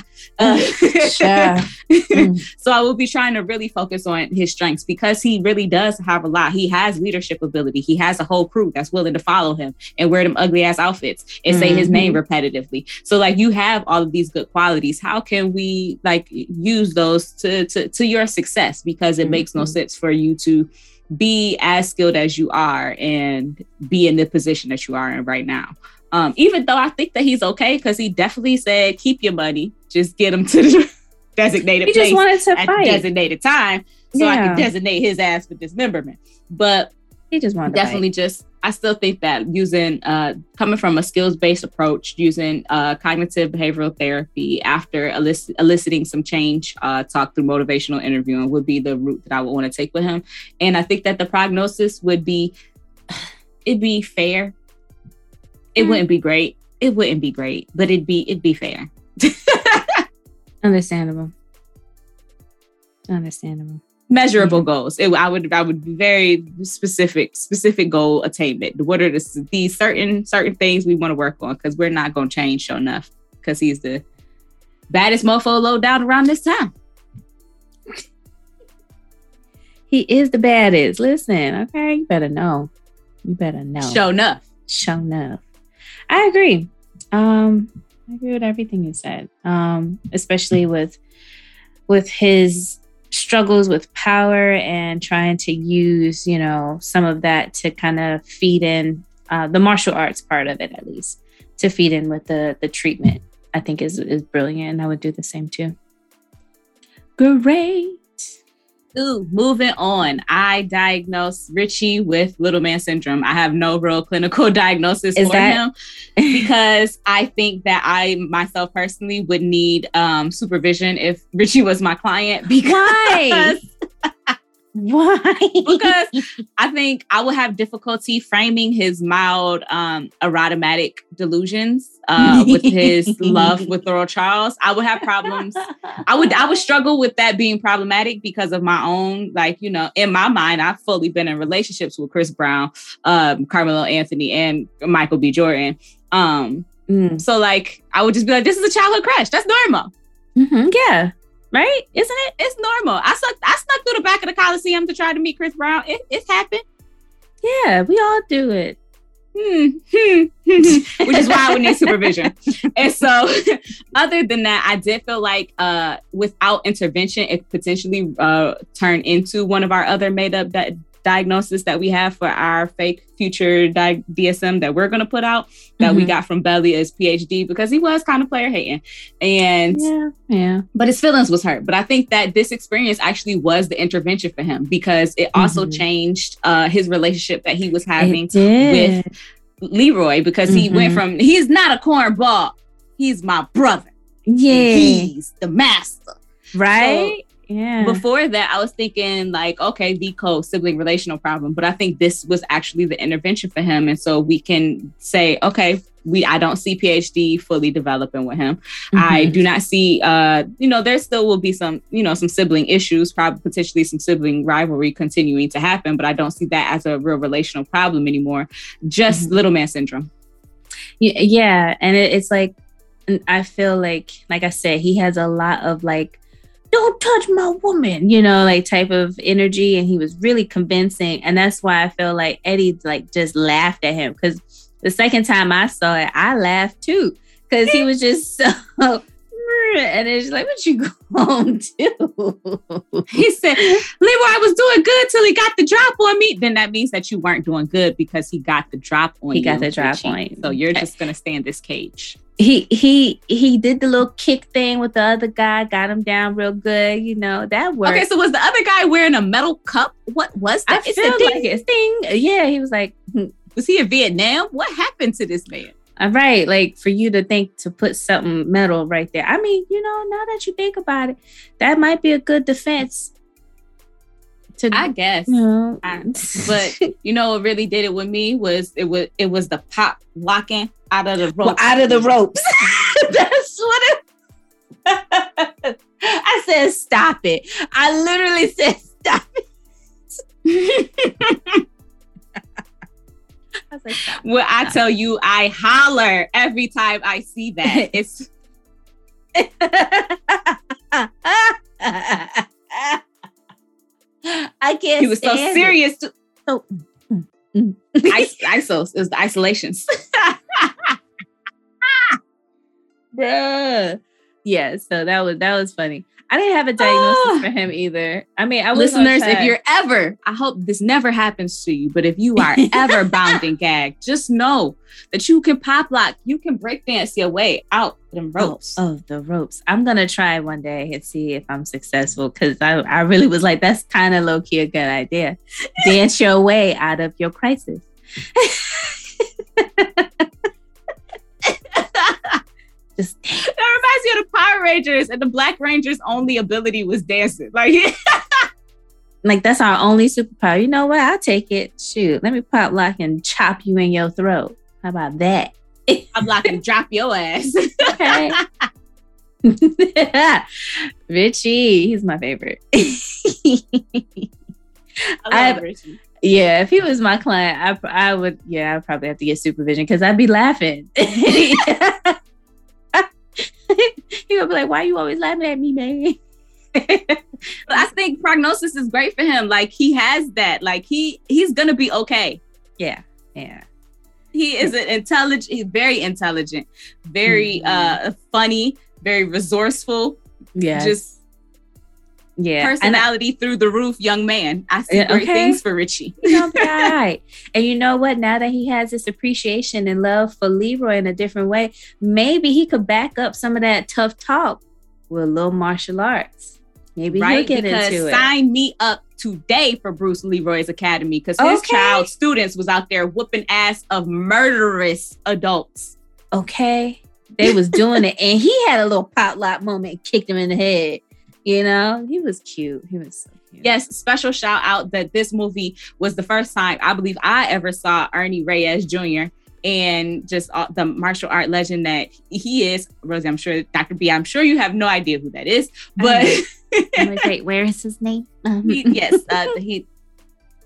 So I will be trying to really focus on his strengths, because he really does have a lot. He has leadership ability. He has a whole crew that's willing to follow him and wear them ugly ass outfits and say his name repetitively. So like, you have all of these good qualities. How can we like use those to your success? Because it makes no sense for you to be as skilled as you are and be in the position that you are in right now. Even though I think that he's okay, because he definitely said, keep your money, just get him to the designated place at the designated time, so I can designate his ass for dismemberment. But he just wanted definitely to just, I still think that using, coming from a skills-based approach, using cognitive behavioral therapy after eliciting some change, talk through motivational interviewing would be the route that I would want to take with him. And I think that the prognosis would be, it'd be fair. It wouldn't be great. It wouldn't be great, but it'd be fair. Understandable. Measurable goals. I would be very specific goal attainment. What are these certain things we want to work on? Because we're not going to change sure enough, because he's the baddest mofo low down around this time. He is the baddest. Listen, okay? You better know. Sure enough. I agree. I agree with everything you said, especially with his struggles with power and trying to use, some of that to kind of feed in the martial arts part of it, at least to feed in with the treatment, I think is brilliant. And I would do the same too. Great. Ooh, moving on. I diagnosed Richie with little man syndrome. I have no real clinical diagnosis for him because I think that I myself personally would need supervision if Richie was my client. Why? Because I think I would have difficulty framing his mild erotomatic delusions with his love with Laurel Charles. I would have problems. I would struggle with that being problematic because of my own, in my mind, I've fully been in relationships with Chris Brown, Carmelo Anthony, and Michael B. Jordan. So I would just be like, this is a childhood crush. That's normal. Mm-hmm. Yeah. Right? Isn't it? It's normal. I snuck through the back of the Coliseum to try to meet Chris Brown. It's happened. Yeah, we all do it. Which is why we need supervision. And so other than that, I did feel like without intervention, it potentially turned into one of our other made-up diagnosis that we have for our fake future DSM that we're going to put out, that we got from Belly as PhD, because he was kind of player hating. And but his feelings was hurt. But I think that this experience actually was the intervention for him, because it also changed his relationship that he was having with Leroy, because he went from, he's not a cornball, he's my brother. Yeah. He's the master. Right? So, yeah. Before that, I was thinking like, okay, VCO, sibling relational problem. But I think this was actually the intervention for him. And so we can say, okay, I don't see PhD fully developing with him. Mm-hmm. I do not see, there still will be some, some sibling issues, probably potentially some sibling rivalry continuing to happen. But I don't see that as a real relational problem anymore. Just little man syndrome. Yeah. And it's like, I feel like I said, he has a lot of like, don't touch my woman, type of energy. And he was really convincing. And that's why I feel like Eddie, just laughed at him. Because the second time I saw it, I laughed too. Because he was just so, and it's like, what you going to do? He said, Leroy was doing good till he got the drop on me. Then that means that you weren't doing good because he got the drop on you. He got the drop on you. So you're just going to stay in this cage. He did the little kick thing with the other guy, got him down real good, that worked. Okay, so was the other guy wearing a metal cup? What was that? I feel like it's thing. Yeah, he was like, was he in Vietnam? What happened to this man? All right, like for you to think to put something metal right there. I mean, now that you think about it, that might be a good defense. I guess. No. But it really did it with me was the pop locking out of the ropes. Well, out of the ropes. That's what it I said, stop it. I literally said, stop it. I was like, stop. Well, I tell you, I holler every time I see that. It's I can't. He was so serious. ISOs. It was the isolations. Bruh. Yeah. So that was funny. I didn't have a diagnosis for him either. I mean, listeners, if you're ever, I hope this never happens to you, but if you are ever bound and gagged, just know that you can pop lock, you can break dance your way out them ropes. Oh, the ropes. I'm going to try one day and see if I'm successful because I really was like, that's kind of low-key a good idea. Dance your way out of your crisis. Just dance. That reminds me of the Power Rangers, and the Black Ranger's only ability was dancing. Like that's our only superpower. You know what? I'll take it. Shoot, let me pop lock and chop you in your throat. How about that? Pop lock and drop your ass. Okay. Richie, he's my favorite. I love Richie. Yeah, if he was my client, I would. Yeah, I'd probably have to get supervision because I'd be laughing. He would be like, why are you always laughing at me, man? I think prognosis is great for him. Like, he has that. Like, he's going to be okay. Yeah. Yeah. He is he's very intelligent, very funny, very resourceful. Yeah. Just personality through the roof, young man. I see great things for Richie. He's going to be all right. And you know what? Now that he has this appreciation and love for Leroy in a different way, maybe he could back up some of that tough talk with a little martial arts. Maybe he'll get into it. Sign me up today for Bruce Leroy's Academy because his child students was out there whooping ass of murderous adults. Okay. They was doing it. And he had a little potluck moment and kicked him in the head. He was cute. He was so cute. Yes, special shout out that this movie was the first time I believe I ever saw Ernie Reyes Jr. and just the martial art legend that he is. Rosie, I'm sure, Dr. B, I'm sure you have no idea who that is. But where is his name? He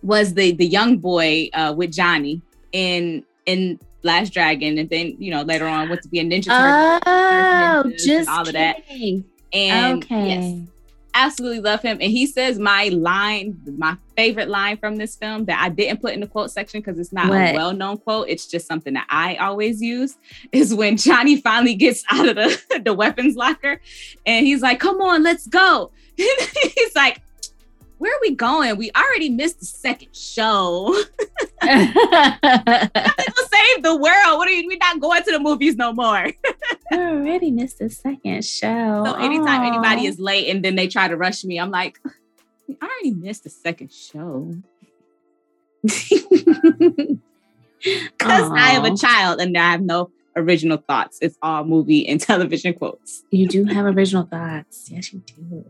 was the young boy with Johnny in Last Dragon. And then, later on went to be a ninja turtle. Oh, just all of that. And yes, absolutely love him. And he says my favorite line from this film that I didn't put in the quote section because it's not a well-known quote. It's just something that I always use is when Johnny finally gets out of the weapons locker and he's like, come on, let's go. He's like, where are we going? We already missed the second show. Save the world. We're not going to the movies no more. I already missed the second show. So anytime anybody is late and then they try to rush me, I'm like, we already missed the second show. because I am a child and I have no original thoughts. It's all movie and television quotes. You do have original thoughts. Yes, you do.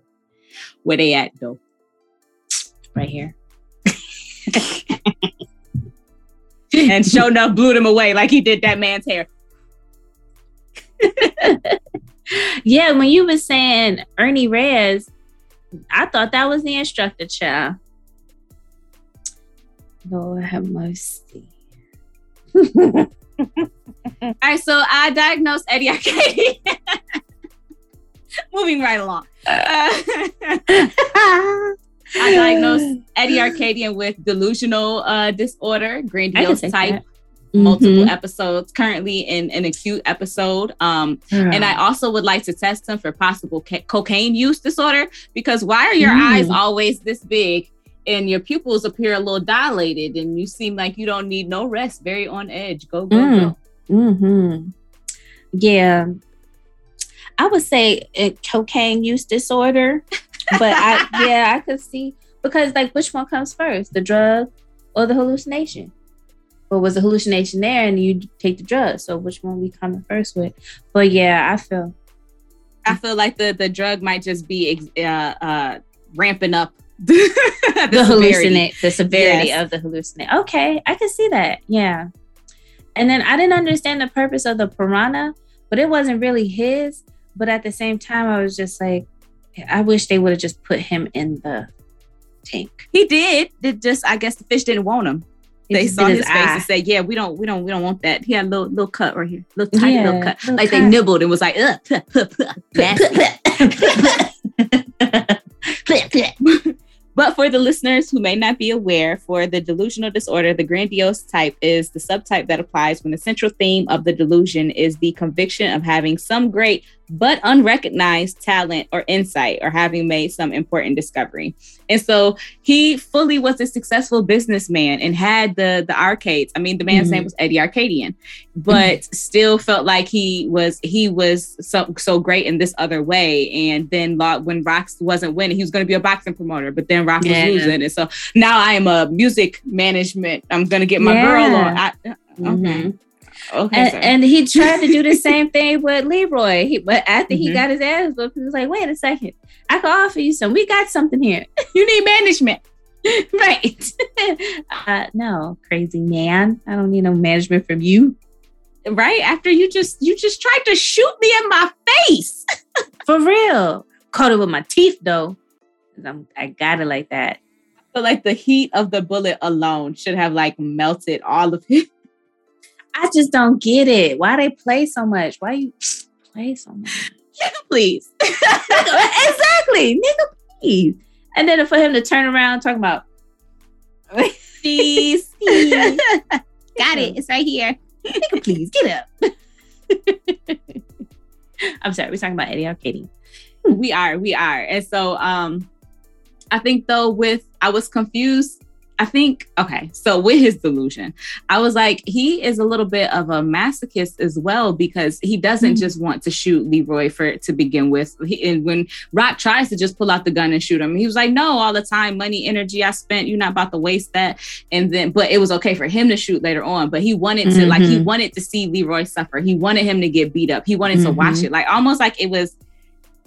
Where they at, though? Right here. And sure enough blew them away like he did that man's hair. Yeah, when you were saying Ernie Reyes, I thought that was the instructor, child. Lord have mercy. All right, so I diagnosed Eddie Arcady. Moving right along. I diagnosed Eddie Arcadian with delusional disorder, grandiose type, multiple episodes, currently in an acute episode. And I also would like to test him for possible cocaine use disorder, because why are your eyes always this big and your pupils appear a little dilated and you seem like you don't need no rest, very on edge. Go. Yeah. I would say cocaine use disorder. But I could see, because like, which one comes first, the drug or the hallucination? Or was the hallucination there and you take the drug? So which one we coming first with? But yeah, I feel like the drug might just be ramping up the severity yes. of the hallucinate. Okay, I can see that. Yeah, and then I didn't understand the purpose of the piranha, but it wasn't really his. But at the same time, I was just like, I wish they would have just put him in the tank. He did. It just, I guess the fish didn't want him. They saw his face and said, "Yeah, we don't want that." He had a little cut right here, little tiny cut. Little like cut. They nibbled and was like, "Ugh, puh, puh, puh, nasty." But for the listeners who may not be aware, for the delusional disorder, the grandiose type is the subtype that applies when the central theme of the delusion is the conviction of having some great but unrecognized talent or insight, or having made some important discovery. And so he fully was a successful businessman and had the arcades. I mean, the man's name was Eddie Arcadian, but still felt like he was so great in this other way. And then when Rox wasn't winning, he was going to be a boxing promoter, but then Rox was losing. And so now I am a music management. I'm going to get my girl on. Okay, and he tried to do the same thing with Leroy. But after he got his ass whooped, he was like, "Wait a second, I can offer you some. We got something here. You need management." Right. No, crazy man. I don't need no management from you. Right? After you just tried to shoot me in my face. For real. Caught it with my teeth, though. I got it like that. But like the heat of the bullet alone should have like melted all of it. I just don't get it. Why they play so much? Why you play so much? Yeah, please. Exactly. Nigga, please. And then for him to turn around talking about, please. Got it. It's right here. Nigga, please. Get up. I'm sorry. We're talking about Eddie Arcadian. We are. And so I think, though, I was confused. So with his delusion, I was like, he is a little bit of a masochist as well, because he doesn't just want to shoot Leroy to begin with. And when Rock tries to just pull out the gun and shoot him, he was like, "No, all the time, money, energy I spent, you're not about to waste that." And then, but it was okay for him to shoot later on, but he wanted to, like, he wanted to see Leroy suffer. He wanted him to get beat up. He wanted to watch it. Like, almost like it was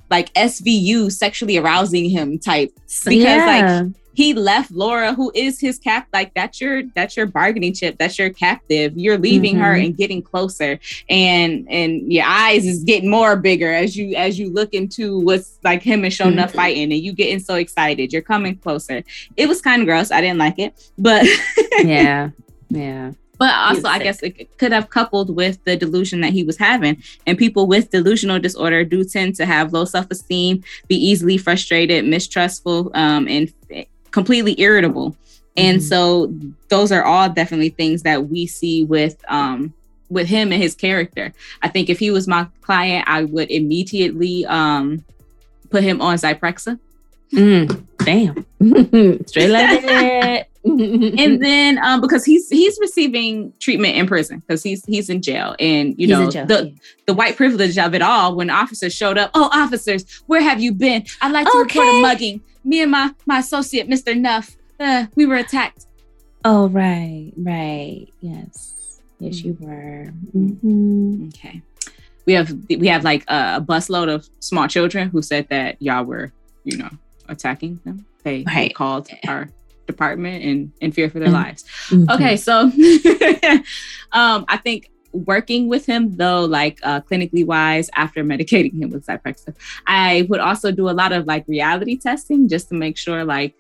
like SVU, sexually arousing him type. Because he left Laura, who is his cap. Like, that's your bargaining chip. That's your captive. You're leaving her and getting closer, and your eyes is getting more bigger as you look into what's like him and Shona fighting, and you getting so excited. You're coming closer. It was kind of gross. I didn't like it, but yeah. But also, I guess it could have coupled with the delusion that he was having. And people with delusional disorder do tend to have low self-esteem, be easily frustrated, mistrustful, and completely irritable. And so those are all definitely things that we see with him and his character. I think if he was my client, I would immediately put him on Zyprexa. Damn. Straight like that. And then because he's receiving treatment in prison, because he's in jail, and you know the white privilege of it all. When officers showed up, "Oh, officers, where have you been? I'd like to report a mugging. Me and my associate, Mr. Nuff, we were attacked." Oh, right. Yes. Yes, you were. Mm-hmm. Okay. We have like a busload of small children who said that y'all were, you know, attacking them. They called our department in fear for their lives. Mm-hmm. Okay, so I think working with him though, like clinically wise, after medicating him with Zyprexa, I would also do a lot of like reality testing just to make sure like,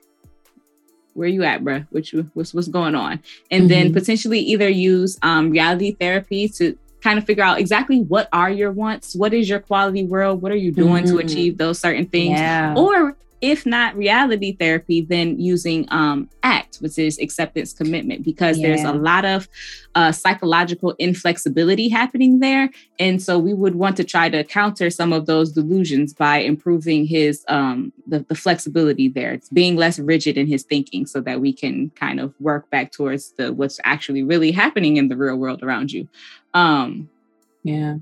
where you at, bruh? What's going on? And then potentially either use reality therapy to kind of figure out exactly what are your wants, what is your quality world, what are you doing to achieve those certain things, or if not reality therapy, then using ACT, which is acceptance commitment, because there's a lot of psychological inflexibility happening there. And so we would want to try to counter some of those delusions by improving his the flexibility there. It's being less rigid in his thinking so that we can kind of work back towards what's actually really happening in the real world around you. Yeah.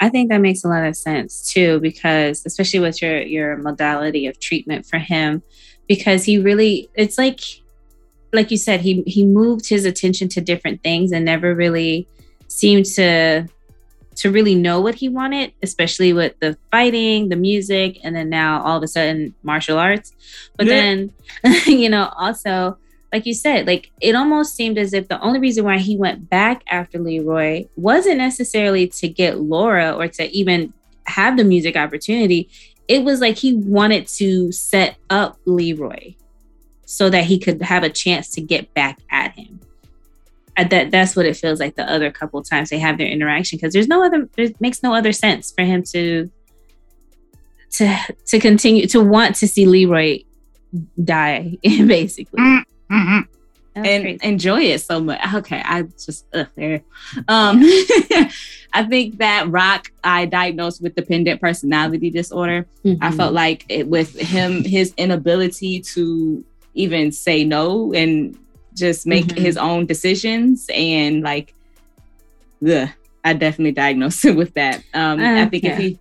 I think that makes a lot of sense too, because especially with your modality of treatment for him, because he really, it's like you said, he moved his attention to different things and never really seemed to really know what he wanted, especially with the fighting, the music, and then now all of a sudden martial arts. But then, you know, also, like you said, like it almost seemed as if the only reason why he went back after Leroy wasn't necessarily to get Laura or to even have the music opportunity. It was like he wanted to set up Leroy so that he could have a chance to get back at him. That's what it feels like the other couple times they have their interaction, because it makes no other sense for him to continue to want to see Leroy die, basically. And crazy. Enjoy it so much. Okay, I just there. I think that Rock, I diagnosed with dependent personality disorder. Mm-hmm. I felt like with him, his inability to even say no and just make his own decisions, and like, I definitely diagnosed him with that. I think if he.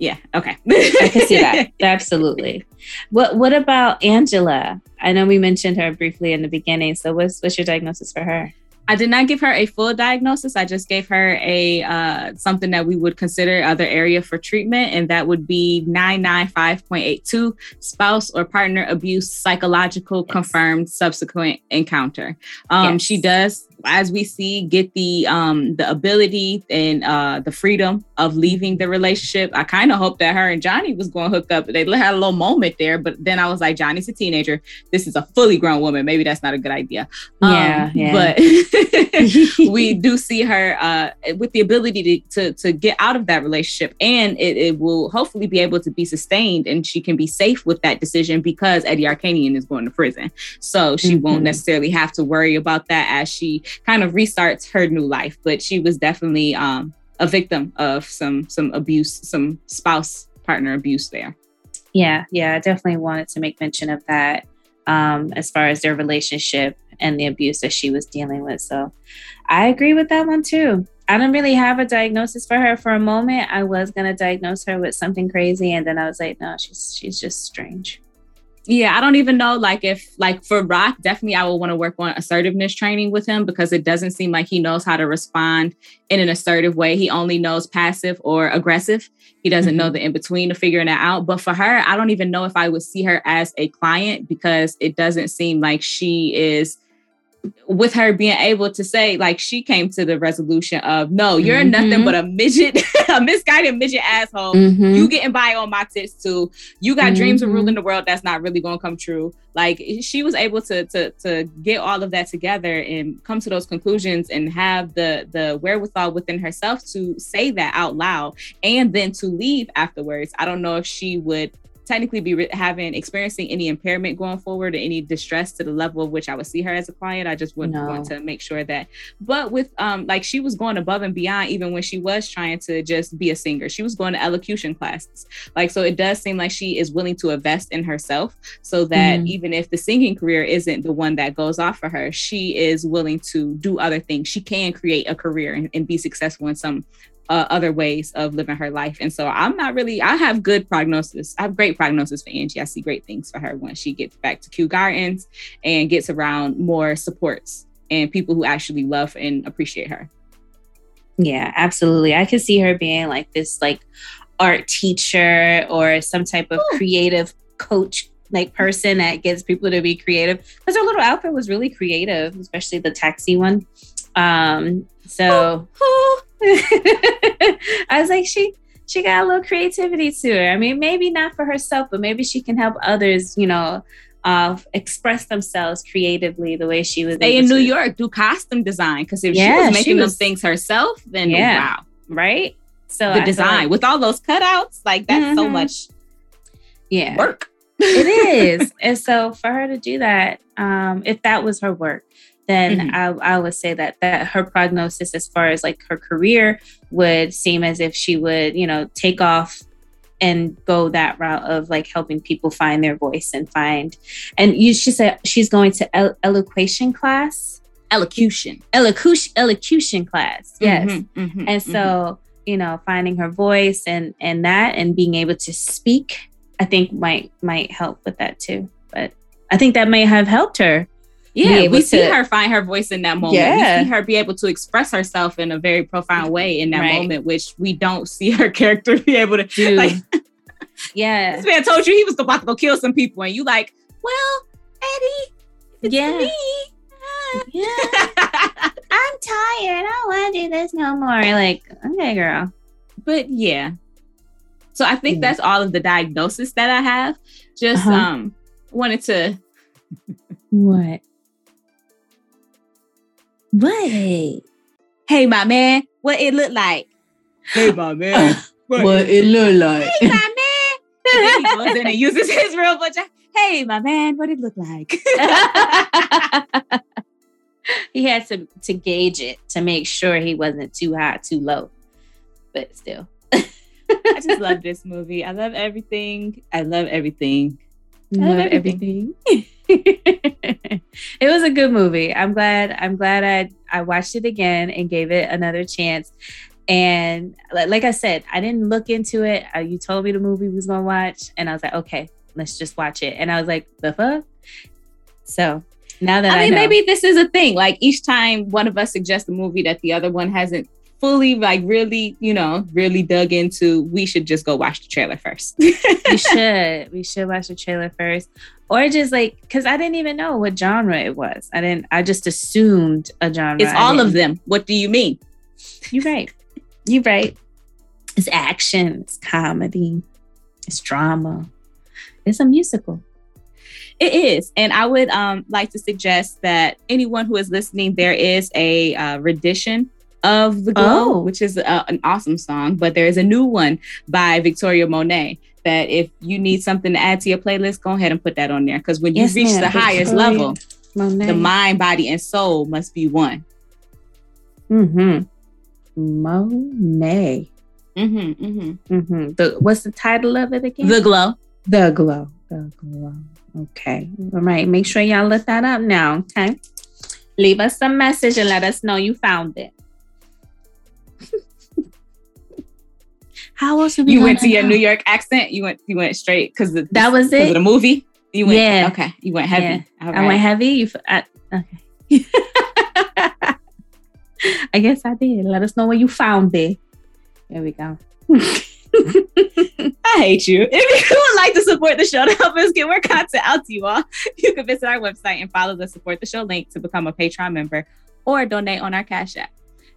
Yeah. Okay. I can see that. Absolutely. What about Angela? I know we mentioned her briefly in the beginning. So what's your diagnosis for her? I did not give her a full diagnosis. I just gave her a something that we would consider other area for treatment. And that would be 995.82, spouse or partner abuse, psychological confirmed subsequent encounter. She does, as we see, get the ability and the freedom of leaving the relationship. I kind of hoped that her and Johnny was going to hook up. They had a little moment there, but then I was like, Johnny's a teenager. This is a fully grown woman. Maybe that's not a good idea. But we do see her with the ability to get out of that relationship, and it will hopefully be able to be sustained, and she can be safe with that decision because Eddie Arcanian is going to prison, so she won't necessarily have to worry about that as she kind of restarts her new life. But she was definitely a victim of some abuse, some spouse partner abuse there. I definitely wanted to make mention of that as far as their relationship and the abuse that she was dealing with. So I agree with that one too. I don't really have a diagnosis for her. For a moment, I was going to diagnose her with something crazy. And then I was like, no, she's just strange. Yeah, I don't even know, like, if, like, for Rock, definitely I will want to work on assertiveness training with him, because it doesn't seem like he knows how to respond in an assertive way. He only knows passive or aggressive. He doesn't know the in-between of figuring that out. But for her, I don't even know if I would see her as a client, because it doesn't seem like she is... with her being able to say, like, she came to the resolution of, no, you're nothing but a midget, a misguided midget asshole. You getting by on my tits too. You got dreams of ruling the world. That's not really going to come true. Like, she was able to get all of that together and come to those conclusions and have the wherewithal within herself to say that out loud and then to leave afterwards. I don't know if she would technically be experiencing any impairment going forward or any distress to the level of which I would see her as a client. I just wouldn't want to make sure that. But with like, she was going above and beyond even when she was trying to just be a singer. She was going to elocution classes. Like, so it does seem like she is willing to invest in herself so that even if the singing career isn't the one that goes off for her, she is willing to do other things. She can create a career and be successful in some other ways of living her life. And so I have good prognosis. I have great prognosis for Angie. I see great things for her once she gets back to Kew Gardens and gets around more supports and people who actually love and appreciate her. Yeah, absolutely. I could see her being like this, like art teacher or some type of creative coach, like person that gets people to be creative. Because her little outfit was really creative, especially the taxi one. I was like, she got a little creativity to her. I mean, maybe not for herself, but maybe she can help others, you know, express themselves creatively the way she was. Stay in New York, do costume design. Because if she was making those things herself, then wow. Right? So the design with all those cutouts, like that's so much work. It is. And so for her to do that, if that was her work, then I would say that her prognosis as far as like her career would seem as if she would, you know, take off and go that route of like helping people find their voice and find. And she said she's going to elocution class. Yes. And so, you know, finding her voice and that and being able to speak, I think might help with that too. But I think that may have helped her. Yeah, we see her find her voice in that moment. Yeah. We see her be able to express herself in a very profound way in that moment, which we don't see her character be able to do. Like, this man told you he was about to go kill some people, and you like, well, Eddie, it's me. I'm tired. I don't want to do this no more. Like, okay, girl. But yeah. So I think that's all of the diagnosis that I have. Just wanted to... What? Hey, my man, what it look like? Hey, my man, what it look like? Hey, my man. He goes in and uses his real bunch of, hey, my man, what it look like? He had to gauge it to make sure he wasn't too high, too low. But still. I just love this movie. I love everything. It was a good movie. I'm glad I watched it again and gave it another chance. And like I said, I didn't look into it. You told me the movie we was gonna watch, and I was like, okay, let's just watch it. And I was like, the fuck? So now that I mean, maybe this is a thing. Like each time one of us suggests a movie that the other one hasn't fully, like, really, you know, really dug into, we should just go watch the trailer first. We should watch the trailer first. Or just like, because I didn't even know what genre it was. I just assumed a genre. It's all of them. What do you mean? You're right. It's action. It's comedy. It's drama. It's a musical. It is. And I would like to suggest that anyone who is listening, there is a rendition of The Glow, which is an awesome song, but there is a new one by Victoria Monet that if you need something to add to your playlist, go ahead and put that on there. Because when you reach the highest level, the mind, body, and soul must be one. Monet. What's the title of it again? The Glow. Okay. All right. Make sure y'all look that up now. Okay. Leave us a message and let us know you found it. How else would you went to your New York accent? You went straight because that was it. The movie. You went, okay. You went heavy. Yeah. Right. I went heavy. Okay. I guess I did. Let us know where you found it. There we go. I hate you. If you would like to support the show to help us get more content out to you all, you can visit our website and follow the support the show link to become a Patreon member or donate on our Cash App.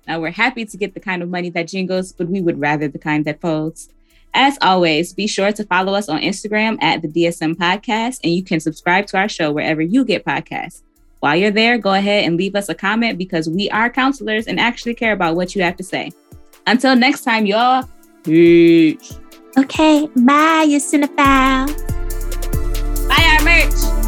Now, we're happy to get the kind of money that jingles, but we would rather the kind that folds. As always, be sure to follow us on Instagram at the DSM Podcast, and you can subscribe to our show wherever you get podcasts. While you're there, go ahead and leave us a comment because we are counselors and actually care about what you have to say. Until next time, y'all. Peace. Okay, bye, you cinephile. Buy our merch.